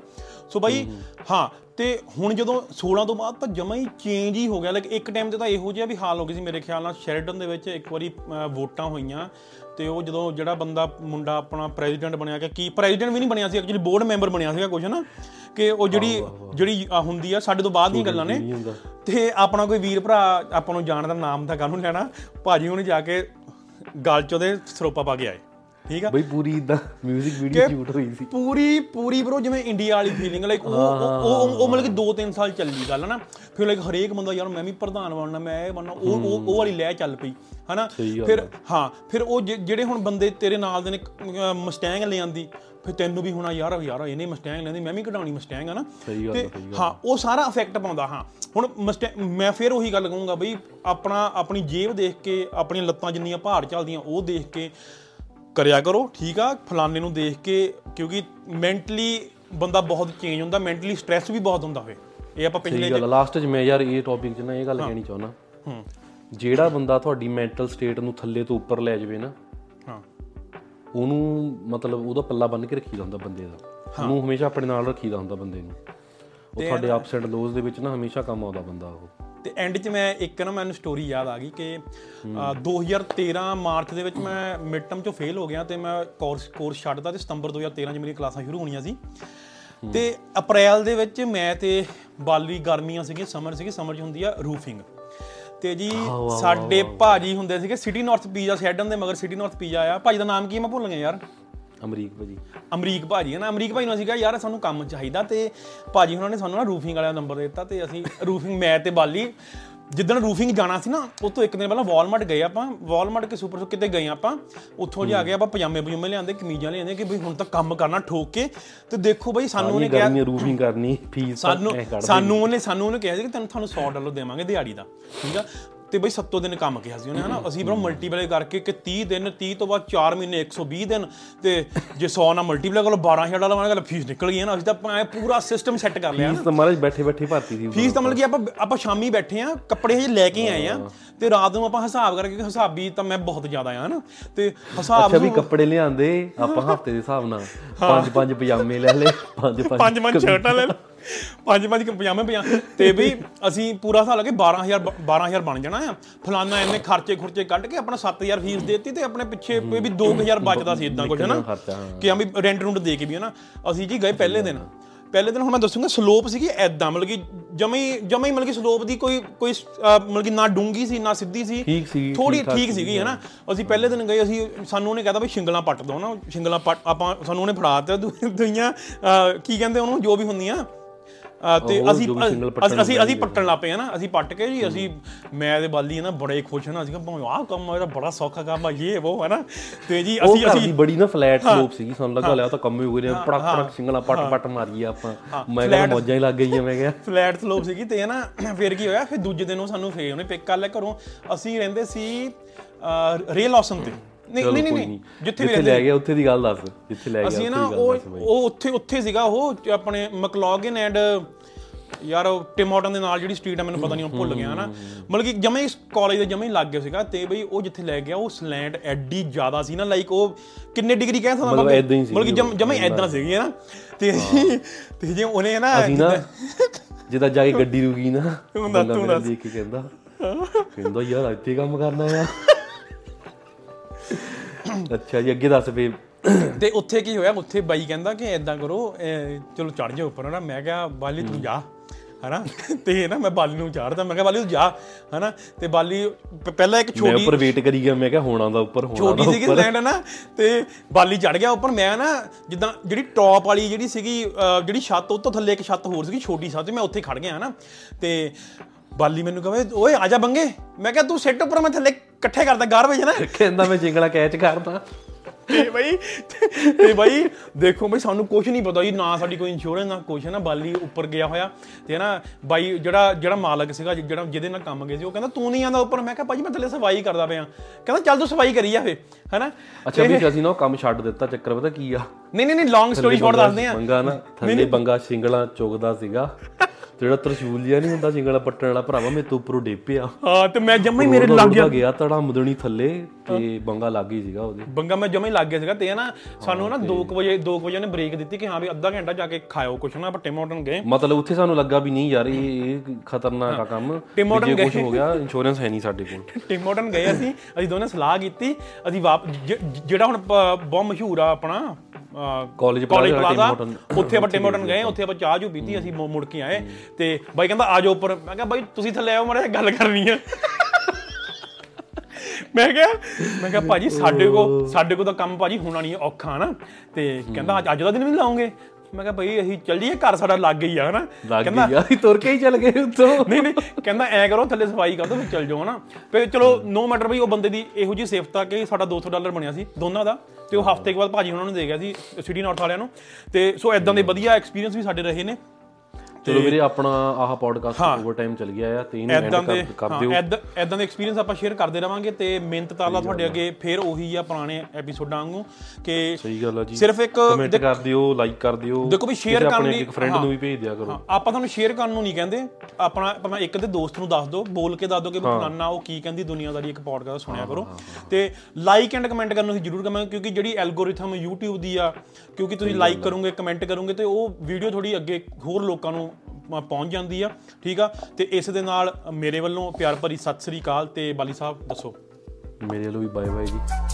ਸੋ ਬਾਈ ਹਾਂ, ਅਤੇ ਹੁਣ ਜਦੋਂ 16 ਤੋਂ ਬਾਅਦ ਤਾਂ ਜਮਾਂ ਹੀ ਚੇਂਜ ਹੀ ਹੋ ਗਿਆ। ਲਾਈਕ ਇੱਕ ਟਾਈਮ 'ਤੇ ਤਾਂ ਇਹੋ ਜਿਹਾ ਵੀ ਹਾਲ ਹੋ ਗਈ ਸੀ ਮੇਰੇ ਖਿਆਲ ਨਾਲ, ਸ਼ੈਰਟਨ ਦੇ ਵਿੱਚ ਇੱਕ ਵਾਰੀ ਵੋਟਾਂ ਹੋਈਆਂ, ਅਤੇ ਉਹ ਜਦੋਂ ਜਿਹੜਾ ਮੁੰਡਾ ਆਪਣਾ ਪ੍ਰੈਜ਼ੀਡੈਂਟ ਬਣਿਆ, ਕਿ ਕੀ ਪ੍ਰੈਜ਼ੀਡੈਂਟ ਵੀ ਨਹੀਂ ਬਣਿਆ ਸੀ ਐਕਚੁਅਲੀ, ਬੋਰਡ ਮੈਂਬਰ ਬਣਿਆ ਸੀਗਾ ਕੁਛ ਨਾ। ਕਿ ਉਹ ਜਿਹੜੀ ਹੁੰਦੀ ਆ ਸਾਡੇ ਤੋਂ ਬਾਅਦ ਦੀਆਂ ਗੱਲਾਂ ਨੇ, ਅਤੇ ਆਪਣਾ ਕੋਈ ਵੀਰ ਭਰਾ ਆਪਾਂ ਨੂੰ ਜਾਣ ਦਾ ਨਾਮ ਤਾਂ ਕਾਹਨੂੰ ਲੈਣਾ, ਭਾਜੀ ਉਹਨੇ ਜਾ ਕੇ ਗਲ 'ਚ ਉਹਦੇ ਸਰੋਪਾ ਪਾ ਕੇ ਆਏ। ਠੀਕ ਆ ਬਈ ਪੂਰੀ ਇੱਦਾਂ ਮਿਊਜ਼ਿਕ ਵੀਡੀਓ ਸ਼ੂਟ ਹੋਈ ਸੀ, ਪੂਰੀ ਬਰੋ ਜਿਵੇਂ ਇੰਡੀਆ ਵਾਲੀ ਫੀਲਿੰਗ। ਲਾਈਕ ਉਹ ਮਤਲਬ ਕਿ 2-3 ਸਾਲ ਚੱਲੀ ਗੱਲ ਹੈ ਨਾ। ਫਿਰ ਲਾਈਕ ਹਰੇਕ ਬੰਦਾ ਯਾਰ ਮੈਂ ਵੀ ਪ੍ਰਧਾਨ ਬਣਨਾ, ਮੈਂ ਇਹ ਬਣਨਾ, ਉਹ ਵਾਲੀ ਲਹਿ ਚੱਲ ਪਈ ਹੈ ਨਾ। ਫਿਰ ਉਹ ਜਿਹੜੇ ਹੁਣ ਬੰਦੇ ਤੇਰੇ ਨਾਲ ਦੇ ਨੇ ਮਸਟੈਂਗ ਲਿਆਂਦੀ, ਫਿਰ ਤੈਨੂੰ ਵੀ ਹੋਣਾ ਯਾਰ ਇਹਨੇ ਮਸਟੈਂਗ ਲੈਂਦੀ, ਮੈਂ ਵੀ ਕਢਾਉਣੀ ਮਸਟੈਂਗ ਹੈ ਨਾ। ਅਤੇ ਹਾਂ ਉਹ ਸਾਰਾ ਇਫੈਕਟ ਪਾਉਂਦਾ। ਹਾਂ ਹੁਣ ਮੈਂ ਫਿਰ ਉਹੀ ਗੱਲ ਕਹੂੰਗਾ ਬਈ ਆਪਣੀ ਜੇਬ ਦੇਖ ਕੇ, ਆਪਣੀਆਂ ਲੱਤਾਂ ਜਿੰਨੀਆਂ ਭਾਰ ਚੱਲਦੀਆਂ ਉਹ ਦੇਖ ਕੇ ਕਰਿਆ ਕਰੋ। ਠੀਕ ਆ, ਫਲਾਨੇ ਨੂੰ ਦੇਖ ਕੇ, ਕਿਉਂਕਿ ਮੈਂਟਲੀ ਬੰਦਾ ਬਹੁਤ ਚੇਂਜ ਹੁੰਦਾ, ਮੈਂਟਲੀ ਸਟਰੈਸ ਵੀ ਬਹੁਤ ਹੁੰਦਾ। ਫਿਰ ਇਹ ਆਪਾਂ ਪਿਛਲੇ ਲਾਸਟ 'ਚ ਮੈਂ ਯਾਰ ਇਹ ਟੌਪਿਕ 'ਚ ਨਾ ਇਹ ਗੱਲ ਕਹਿਣੀ ਚਾਹੁੰਦਾ, ਜਿਹੜਾ ਬੰਦਾ ਤੁਹਾਡੀ ਮੈਂਟਲ ਸਟੇਟ ਨੂੰ ਥੱਲੇ ਤੋਂ ਉੱਪਰ ਲੈ ਜਾਵੇ ਨਾ, ਉਹਨੂੰ ਮਤਲਬ ਉਹਦਾ ਪੱਲਾ ਬੰਨ੍ਹ ਕੇ ਰੱਖੀਦਾ ਹੁੰਦਾ ਬੰਦੇ ਦਾ, ਉਹਨੂੰ ਹਮੇਸ਼ਾ ਆਪਣੇ ਨਾਲ ਰੱਖੀਦਾ ਹੁੰਦਾ ਬੰਦੇ ਨੂੰ। ਉਹ ਤੁਹਾਡੇ ਅਪਸ ਐਂਡ ਲੋਜ਼ ਦੇ ਵਿੱਚ ਨਾ ਹਮੇਸ਼ਾ ਕੰਮ ਆਉਂਦਾ ਬੰਦਾ ਉਹ। ਅਤੇ ਐਂਡ 'ਚ ਮੈਂ ਇੱਕ ਨਾ ਮੈਨੂੰ ਸਟੋਰੀ ਯਾਦ ਆ ਗਈ ਕਿ 2013 ਮਾਰਚ ਦੇ ਵਿੱਚ ਮੈਂ ਮਿਡਟਰਮ 'ਚੋਂ ਫੇਲ ਹੋ ਗਿਆ, ਅਤੇ ਮੈਂ ਕੋਰਸ ਛੱਡਦਾ, ਅਤੇ ਸਤੰਬਰ 2013 'ਚ ਮੇਰੀਆਂ ਕਲਾਸਾਂ ਸ਼ੁਰੂ ਹੋਣੀਆਂ ਸੀ। ਅਤੇ ਅਪ੍ਰੈਲ ਦੇ ਵਿੱਚ ਮੈਂ ਅਤੇ ਬਾਲੀ, ਗਰਮੀਆਂ ਸੀਗੀਆਂ, ਸਮਰ 'ਚ ਹੁੰਦੀ ਆ ਰੂਫਿੰਗ। ਅਤੇ ਜੀ ਸਾਡੇ ਭਾਜੀ ਹੁੰਦੇ ਸੀਗੇ ਸਿਟੀ ਨੌਰਥ ਪੀਜ਼ਾ, ਸੈਡਨ ਦੇ ਮਗਰ ਸਿਟੀ ਨੌਰਥ ਪੀਜ਼ਾ ਆ, ਭਾਜੀ ਦਾ ਨਾਮ ਕੀ ਮੈਂ ਭੁੱਲ ਗਿਆ ਯਾਰ, ਅਮਰੀਕ ਭਾਜੀ ਹੈ ਨਾ। ਅਮਰੀਕ ਭਾਜੀ ਨਾਲ ਸੀਗਾ ਯਾਰ ਸਾਨੂੰ ਕੰਮ ਚਾਹੀਦਾ, ਅਤੇ ਭਾਜੀ ਉਹਨਾਂ ਨੇ ਸਾਨੂੰ ਨਾ ਰੂਫਿੰਗ ਵਾਲਿਆਂ ਦਾ ਨੰਬਰ ਦੇ ਦਿੱਤਾ, ਅਤੇ ਅਸੀਂ ਰੂਫਿੰਗ, ਮੈਂ ਅਤੇ ਬਾਲੀ ਜਿੱਦਣ ਰੂਫਿੰਗ ਜਾਣਾ ਸੀ ਨਾ, ਉਹ ਤੋਂ 1 ਦਿਨ ਪਹਿਲਾਂ ਵਾਲਮਾਰਟ ਕੇ ਸੁਪਰ ਕਿਤੇ ਗਏ ਆਪਾਂ, ਉੱਥੋਂ ਜਾ ਕੇ ਆਪਾਂ ਪਜਾਮੇ ਲਿਆਂਦੇ, ਕਮੀਜ਼ਾਂ ਲਿਆਂਦੇ ਕਿ ਬਈ ਹੁਣ ਤਾਂ ਕੰਮ ਕਰਨਾ ਠੋਕ ਕੇ। ਅਤੇ ਦੇਖੋ ਬਈ ਸਾਨੂੰ ਉਹਨੇ ਕਿਹਾ ਰੂਫਿੰਗ ਕਰਨੀ, ਫੀਸ ਸਾਨੂੰ ਉਹਨੇ ਕਿਹਾ ਸੀ ਕਿ ਤੁਹਾਨੂੰ $100 ਦੇਵਾਂਗੇ ਦਿਹਾੜੀ ਦਾ। ਠੀਕ ਆ, ਅਤੇ ਬਈ 7 ਦਿਨ ਕੰਮ ਕਿਹਾ ਸੀ ਉਹਨੇ ਹੈ ਨਾ। ਅਸੀਂ ਬਰੋ ਮਲਟੀਪਲਾਈ ਕਰਕੇ ਕਿ 30 ਦਿਨ, 30 ਤੋਂ ਬਾਅਦ 4 ਮਹੀਨੇ 120 ਦਿਨ, ਅਤੇ ਜੇ 100 ਨਾਲ ਮਲਟੀਪਲਾਈ ਕਰੋ $12,000 ਵਾਲਾ ਫੀਸ ਨਿਕਲ ਗਈ ਹੈ ਨਾ। ਅਸੀਂ ਤਾਂ ਐਂ ਪੂਰਾ ਸਿਸਟਮ ਸੈੱਟ ਕਰ ਲਿਆ ਮਹਾਰਾਜ, ਬੈਠੇ ਭਰਤੀ ਸੀ ਫੀਸ ਤਾਂ। ਮਤਲਬ ਕਿ ਆਪਾਂ ਸ਼ਾਮੀ ਬੈਠੇ ਹਾਂ, ਕੱਪੜੇ ਹਜੇ ਲੈ ਕੇ ਆਏ ਹਾਂ, ਅਤੇ ਰਾਤ ਨੂੰ ਆਪਾਂ ਹਿਸਾਬ ਕਰਕੇ, ਹਿਸਾਬੀ ਤਾਂ ਮੈਂ ਬਹੁਤ ਜ਼ਿਆਦਾ ਆ ਹੈ ਨਾ, ਅਤੇ ਹਿਸਾਬ ਵੀ ਕੱਪੜੇ ਲਿਆਂਦੇ ਆਪਾਂ ਹਫ਼ਤੇ ਦੇ ਹਿਸਾਬ ਨਾਲ, 5-5 ਪਜਾਮੇ ਲੈ ਲਏ, 5-5 ਸ਼ਰਟਾਂ ਲੈ ਲਓ, 5-5 ਪਜਾਮੇ। ਅਤੇ ਬਈ ਅਸੀਂ ਪੂਰਾ ਹਿਸਾਬ ਲਾ ਕੇ ਬਾਰਾਂ ਹਜ਼ਾਰ ਬਣ ਜਾਣਾ ਆ। ਫਲਾਨਾ ਇੰਨੇ ਖਰਚੇ ਕੱਢ ਕੇ ਆਪਣਾ 7000 ਫੀਸ ਦੇ ਦਿੱਤੀ, ਅਤੇ ਆਪਣੇ ਪਿੱਛੇ ਵੀ 2000 ਬਚਦਾ ਸੀ ਇੱਦਾਂ ਕੁਛ ਹੈ ਨਾ, ਕਿ ਹਾਂ ਵੀ ਰੈਂਟ ਰੂੰਟ ਦੇ ਕੇ ਵੀ ਹੈ ਨਾ। ਅਸੀਂ ਜੀ ਗਏ ਪਹਿਲੇ ਦਿਨ ਹੁਣ ਮੈਂ ਦੱਸੂੰਗਾ, ਸਲੋਪ ਸੀਗੀ ਇੱਦਾਂ, ਮਤਲਬ ਕਿ ਜਮਾ ਹੀ ਮਤਲਬ ਕਿ ਸਲੋਪ ਦੀ ਕੋਈ ਮਤਲਬ ਕਿ ਨਾ ਡੂੰਗੀ ਸੀ ਨਾ ਸਿੱਧੀ ਸੀ, ਥੋੜੀ ਠੀਕ ਸੀਗੀ ਹੈ ਨਾ। ਅਸੀਂ ਪਹਿਲੇ ਦਿਨ ਗਏ, ਅਸੀਂ ਸਾਨੂੰ ਉਹਨੇ ਕਹਿਤਾ ਵੀ ਸ਼ਿੰਗਲਾਂ ਪੱਟ ਦਿਓ ਨਾ, ਸ਼ਿੰਗਲਾਂ ਪੱਟ ਆਪਾਂ ਸਾਨੂੰ ਉਹਨੇ ਫੜਾ ਦਿੱਤਾ ਦੂਈਆਂ ਕੀ ਕਹਿੰਦੇ ਉਹਨੂੰ ਜੋ ਵੀ ਹੁੰਦੀਆਂ, ਤੇ ਅਸੀਂ ਪੱਟਣ ਲੱਗ ਪਏ ਹੈ ਨਾ। ਅਸੀਂ ਪੱਟ ਕੇ ਜੀ ਅਸੀਂ ਮੈਂ ਤੇ ਬਾਲੀ ਹੈ ਨਾ ਬੜੇ ਖੁਸ਼ ਹੈ ਨਾ, ਅਸੀਂ ਭਾਵੇਂ ਆਹ ਕੰਮ ਇਹਦਾ ਬੜਾ ਸੌਖਾ ਕੰਮ ਆ ਯੇ ਵੋ ਹੈ ਨਾ। ਤੇ ਜੀ ਅਸੀਂ ਬੜੀ ਨਾ ਫਲੈਟ ਸਲੋਪ ਸੀਗੀ, ਸਾਨੂੰ ਲੱਗਾ ਲਿਆ ਤਾਂ ਕੰਮ ਹੀ ਹੋ ਗਏ ਪੜਕ ਪੜਕ ਸਿੰਗਲਾ ਪੱਟ ਪੱਟ ਮਾਰੀਏ ਆਪਾਂ, ਮੈਂ ਕਿਹਾ ਮੌਜਾਂ ਹੀ ਲੱਗ ਗਈਆਂ, ਮੈਂ ਕਿਹਾ ਫਲੈਟ ਸਲੋਪ ਸੀਗੀ। ਤੇ ਹੈ ਨਾ ਫਿਰ ਕੀ ਹੋਇਆ, ਫਿਰ ਦੂਜੇ ਦਿਨ ਉਹ ਸਾਨੂੰ ਫੇਰ ਉਹਨੇ ਪਿਕ ਕਰ ਲਿਆ ਘਰੋਂ। ਅਸੀਂ ਰਹਿੰਦੇ ਸੀ ਰੇਲ ਆਸਨ ਤੇ, ਕਿੰਨੇ ਡਿਗਰੀ ਕਹਿ ਸਕਦਾ ਮਤਲਬ ਕਿ ਜਮਾ ਏਦਾਂ ਸੀਗੀ ਨਾ। ਤੇ ਜੇ ਉਹਨੇ ਨਾ ਜਿੱਦਾਂ ਜਾ ਕੇ ਗੱਡੀ ਰੁਕੀ ਨਾ ਦੇਖ ਕੇ ਕਹਿੰਦਾ ਯਾਰ ਇੱਥੇ ਕੰਮ ਕਰਨਾ ਆ। ਅੱਛਾ ਜੀ ਅੱਗੇ ਦੱਸ ਬੇ। ਤੇ ਉੱਥੇ ਕੀ ਹੋਇਆ, ਉੱਥੇ ਬਾਈ ਕਹਿੰਦਾ ਕਿ ਏਦਾਂ ਕਰੋ ਚਲੋ ਚੜ ਜਾਓ ਉੱਪਰ ਹੈ ਨਾ। ਮੈਂ ਕਿਹਾ ਬਾਲੀ ਤੂੰ ਜਾ ਹੈ ਨਾ, ਤੇ ਨਾ ਮੈਂ ਬਾਲੀ ਨੂੰ ਚਾੜਦਾ, ਮੈਂ ਕਿਹਾ ਬਾਲੀ ਤੂੰ ਜਾ ਹੈ ਨਾ। ਤੇ ਬਾਲੀ ਪਹਿਲਾਂ ਇੱਕ ਛੋਟੀ ਉੱਪਰ ਵੇਟ ਕਰੀ ਗਿਆ, ਮੈਂ ਕਿਹਾ ਹੋਣਾ ਦਾ ਉੱਪਰ ਛੋਟੀ ਸੀਗੀ ਲੈਂਡ ਹੈ ਨਾ। ਤੇ ਬਾਲੀ ਚੜ ਗਿਆ ਉੱਪਰ, ਮੈਂ ਨਾ ਜਿੱਦਾਂ ਜਿਹੜੀ ਟੋਪ ਵਾਲੀ ਜਿਹੜੀ ਸੀਗੀ ਜਿਹੜੀ ਛੱਤ, ਉਹ ਤੋਂ ਥੱਲੇ ਇੱਕ ਛੱਤ ਹੋਰ ਸੀਗੀ ਛੋਟੀ ਛੱਤ, ਮੈਂ ਉੱਥੇ ਖੜ ਗਿਆ ਹੈ ਨਾ। ਤੇ ਬਾਲੀ ਮੈਨੂੰ ਕਹੇ ਓਏ ਆ ਜਾ ਬੰਗੇ, ਮੈਂ ਕਿਹਾ ਤੂੰ ਸਿੱਟ ਉੱਪਰ ਮੈਂ ਥੱਲੇ ਇਕੱਠੇ ਕਰਦਾ ਗਾਰਬੇਜ ਹੈ ਨਾ, ਕਹਿੰਦਾ ਮੈਂ ਜਿੰਗਲਾ ਕੈਚ ਕਰਦਾ। ਤੇ ਬਾਈ ਦੇਖੋ ਬਾਈ ਸਾਨੂੰ ਕੁਛ ਨਹੀਂ ਪਤਾ ਜੀ, ਨਾ ਸਾਡੀ ਕੋਈ ਇੰਸ਼ੋਰੈਂਸ ਨਾ ਕੁਛ ਹੈ ਨਾ। ਬਾਲੀ ਉੱਪਰ ਗਿਆ ਹੋਇਆ ਤੇ ਨਾ ਬਾਈ ਜਿਹੜਾ ਮਾਲਕ ਸੀਗਾ ਜਿਹੜਾ ਜਿਹਦੇ ਨਾਲ ਕੰਮ ਗਏ ਸੀ, ਉਹ ਕਹਿੰਦਾ ਤੂੰ ਨਹੀਂ ਆਉਂਦਾ ਉੱਪਰ। ਮੈਂ ਕਿਹਾ ਭਾਜੀ ਮੈਂ ਥੱਲੇ ਸਫਾਈ ਕਰਦਾ ਪਿਆ, ਕਹਿੰਦਾ ਚੱਲ ਤੂੰ ਸਫਾਈ ਕਰੀ ਜਾ ਫੇ ਹੈ ਨਾ। ਅੱਛਾ ਵੀ ਅਸੀਂ ਨਾ ਉਹ ਕੰਮ ਛੱਡ ਦਿੱਤਾ, ਚੱਕਰ ਪਤਾ ਕੀ ਆ, ਨਹੀਂ ਲੌਂਗ ਸਟੋਰੀ ਸ਼ੋਰਟ ਦੱਸਦੇ ਆ। ਬੰਗਾ ਨਾ ਥੱਲੇ ਬੰਗਾ ਸਿੰਗਲਾ ਚੁਗਦਾ ਸੀਗਾ, ਜਿਹੜਾ ਤਰਸ਼ੂਲ ਜਿਹਾ ਨਹੀਂ ਹੁੰਦਾ ਸਿੰਗਲਾ ਪੱਟਣ ਵਾਲਾ, ਭਰਾਵਾ ਮੇਰੇ ਤੋਂ ਉੱਪਰੋਂ ਡੇਪਿਆ। ਹਾਂ ਤੇ ਮੈਂ ਜਮਾ ਹੀ ਮੇਰੇ ਲੱਗ ਗਿਆ ਤੜਾ ਮੁਦਣੀ ਥੱਲੇ, ਤੇ ਬੰਗਾ ਲੱਗ ਹੀ ਸੀਗਾ ਉਹਦੇ, ਬੰਗਾ ਮੈਂ ਜਮਾ ਹੀ ਲੱਗ ਗਿਆ ਸੀਗਾ। ਤੇ ਨਾ ਸਾਨੂੰ ਨਾ 2 ਵਜੇ ਉਹਨੇ ਬ੍ਰੇਕ ਦਿੱਤੀ ਕਿ ਹਾਂ ਵੀ ਅੱਧਾ ਘੰਟਾ ਜਾ ਕੇ ਖਾਇਓ ਕੁਛ ਨਾ। ਆਪਾਂ ਟਿਮੋਟਨ ਗਏ, ਮਤਲਬ ਉੱਥੇ ਸਾਨੂੰ ਲੱਗਾ ਵੀ ਨਹੀਂ ਯਾਰ ਇਹ ਖਤਰਨਾਕ ਆ ਕੰਮ, ਟਿਮੋਟਨ ਗਏ ਕੁਛ ਹੋ ਗਿਆ ਇੰਸ਼ੋਰੈਂਸ ਹੈ ਨਹੀਂ ਸਾਡੇ ਕੋਲ। ਟਿਮੋਟਨ ਗਏ ਅਸੀਂ ਦੋਨੇ ਸਲਾਹ ਕੀਤੀ, ਅਸੀਂ ਜਿਹੜਾ ਹੁਣ ਬਹੁਤ ਮਸ਼ਹੂਰ ਆ ਆਪਣਾ ਕਾਲਜ ਪਲਾਜ਼ਾ, ਉੱਥੇ ਆਪਾਂ ਟਿਮੋਟਨ ਗਏ, ਉੱਥੇ ਆਪਾਂ ਚਾਹ ਚੂ ਪੀਤੀ, ਅਸੀਂ ਮੁੜ ਕੇ ਆਏ। ਤੇ ਬਾਈ ਕਹਿੰਦਾ ਆ ਜਾਓ ਉੱਪਰ, ਮੈਂ ਕਿਹਾ ਬਾਈ ਤੁਸੀਂ ਥੱਲੇ ਆਓ ਮਾੜਾ ਗੱਲ ਕਰਨੀ ਆ। ਮੈਂ ਕਿਹਾ ਭਾਜੀ ਸਾਡੇ ਕੋਲ ਤਾਂ ਕੰਮ ਭਾਜੀ ਹੋਣਾ ਨਹੀਂ ਔਖਾ ਨਾ। ਤੇ ਕਹਿੰਦਾ ਅੱਜ ਦਾ ਦਿਨ ਵੀ ਲਾਉਂਗੇ, ਮੈਂ ਕਿਹਾ ਭਾਈ ਅਸੀਂ ਚੱਲ ਜਾਈਏ ਘਰ ਸਾਡਾ ਲੱਗ ਗਈ ਆ ਹਨਾ। ਕਹਿੰਦਾ ਤੁਰ ਕੇ ਹੀ ਚੱਲ ਗਏ ਉੱਥੋਂ, ਨਹੀਂ ਕਹਿੰਦਾ ਐਂ ਕਰੋ ਥੱਲੇ ਸਫਾਈ ਕਰ ਦੋ ਫਿਰ ਚੱਲ ਜਾਓ ਹਨਾ। ਫਿਰ ਚਲੋ ਨੋ ਮੈਟਰ ਭਾਈ, ਉਹ ਬੰਦੇ ਦੀ ਇਹੋ ਜਿਹੀ ਸੇਫਤਾ ਕਿ ਸਾਡਾ $200 ਬਣਿਆ ਸੀ ਦੋਨਾਂ ਦਾ, ਤੇ ਉਹ ਹਫ਼ਤੇ ਕੁ ਬਾਅਦ ਭਾਜੀ ਉਹਨਾਂ ਨੂੰ ਦੇ ਗਿਆ ਸੀ ਸਿਟੀ ਨਾਰਥ ਵਾਲਿਆਂ ਨੂੰ। ਤੇ ਸੋ ਇੱਦਾਂ ਦੇ ਵਧੀਆ ਐਕਸਪੀਰੀਅੰਸ ਵੀ ਸਾਡੇ ਰਹੇ ਨੇ। ਚਲੋ ਵੀਰੇ ਆਪਣਾ ਆਹ ਪੋਡਕਾਸਟ ਓਵਰ ਟਾਈਮ ਚੱਲ ਗਿਆ ਆ, ਤੇ ਇਦਾਂ ਦੇ ਐਕਸਪੀਰੀਅੰਸ ਆਪਾਂ ਸ਼ੇਅਰ ਕਰਦੇ ਰਵਾਂਗੇ। ਤੇ ਮਿਹਨਤ ਤਾਲਾ ਤੁਹਾਡੇ ਅੱਗੇ ਫੇਰ ਉਹੀ ਆ ਪੁਰਾਣੇ ਐਪੀਸੋਡਾਂ ਵਾਂਗੂ ਕਿ ਸਹੀ ਗੱਲ ਆ ਜੀ, ਸਿਰਫ ਇੱਕ ਕਮੈਂਟ ਕਰ ਦਿਓ, ਲਾਈਕ ਕਰ ਦਿਓ, ਦੇਖੋ ਵੀ ਸ਼ੇਅਰ ਕਰਨ ਲਈ ਇੱਕ ਫਰੈਂਡ ਨੂੰ ਵੀ ਭੇਜ ਦਿਆ ਕਰੋ। ਆਪਾਂ ਤੁਹਾਨੂੰ ਸ਼ੇਅਰ ਕਰਨ ਨੂੰ ਨਹੀਂ ਕਹਿੰਦੇ, ਆਪਣਾ ਇੱਕ ਤੇ ਦੋਸਤ ਨੂੰ ਦੱਸ ਦਿਓ, ਬੋਲ ਕੇ ਦੱਸ ਦਿਓ ਕਿ ਫਲਾਨਾ ਉਹ ਕੀ ਕਹਿੰਦੀ ਦੁਨੀਆਦਾਰੀ ਇੱਕ ਪੋਡਕਾਸਟ ਸੁਣਿਆ ਕਰੋ। ਤੇ ਲਾਈਕ ਐਂਡ ਕਮੈਂਟ ਕਰਨ ਨੂੰ ਜ਼ਰੂਰ ਕਰਾਂਗੇ, ਕਿਉਂਕਿ ਜਿਹੜੀ ਐਲਗੋਰਿਥਮ YouTube ਦੀ ਆ, ਕਿਉਂਕਿ ਤੁਸੀਂ ਲਾਈਕ ਕਰੋਗੇ ਕਮੈਂਟ ਕਰੋਗੇ ਤੇ ਉਹ ਵੀਡੀਓ ਥੋੜੀ ਅੱਗੇ ਹੋਰ ਲੋਕਾਂ ਨੂੰ ਪਹੁੰਚ ਜਾਂਦੀ ਆ। ਠੀਕ ਆ, ਤੇ ਇਸ ਦੇ ਨਾਲ ਮੇਰੇ ਵੱਲੋਂ ਪਿਆਰ ਭਰੀ ਸਤਿ ਸ੍ਰੀ ਅਕਾਲ। ਤੇ ਬਾਲੀ ਸਾਹਿਬ ਦੱਸੋ। ਮੇਰੇ ਵੱਲੋਂ ਵੀ ਬਾਏ ਬਾਏ ਜੀ।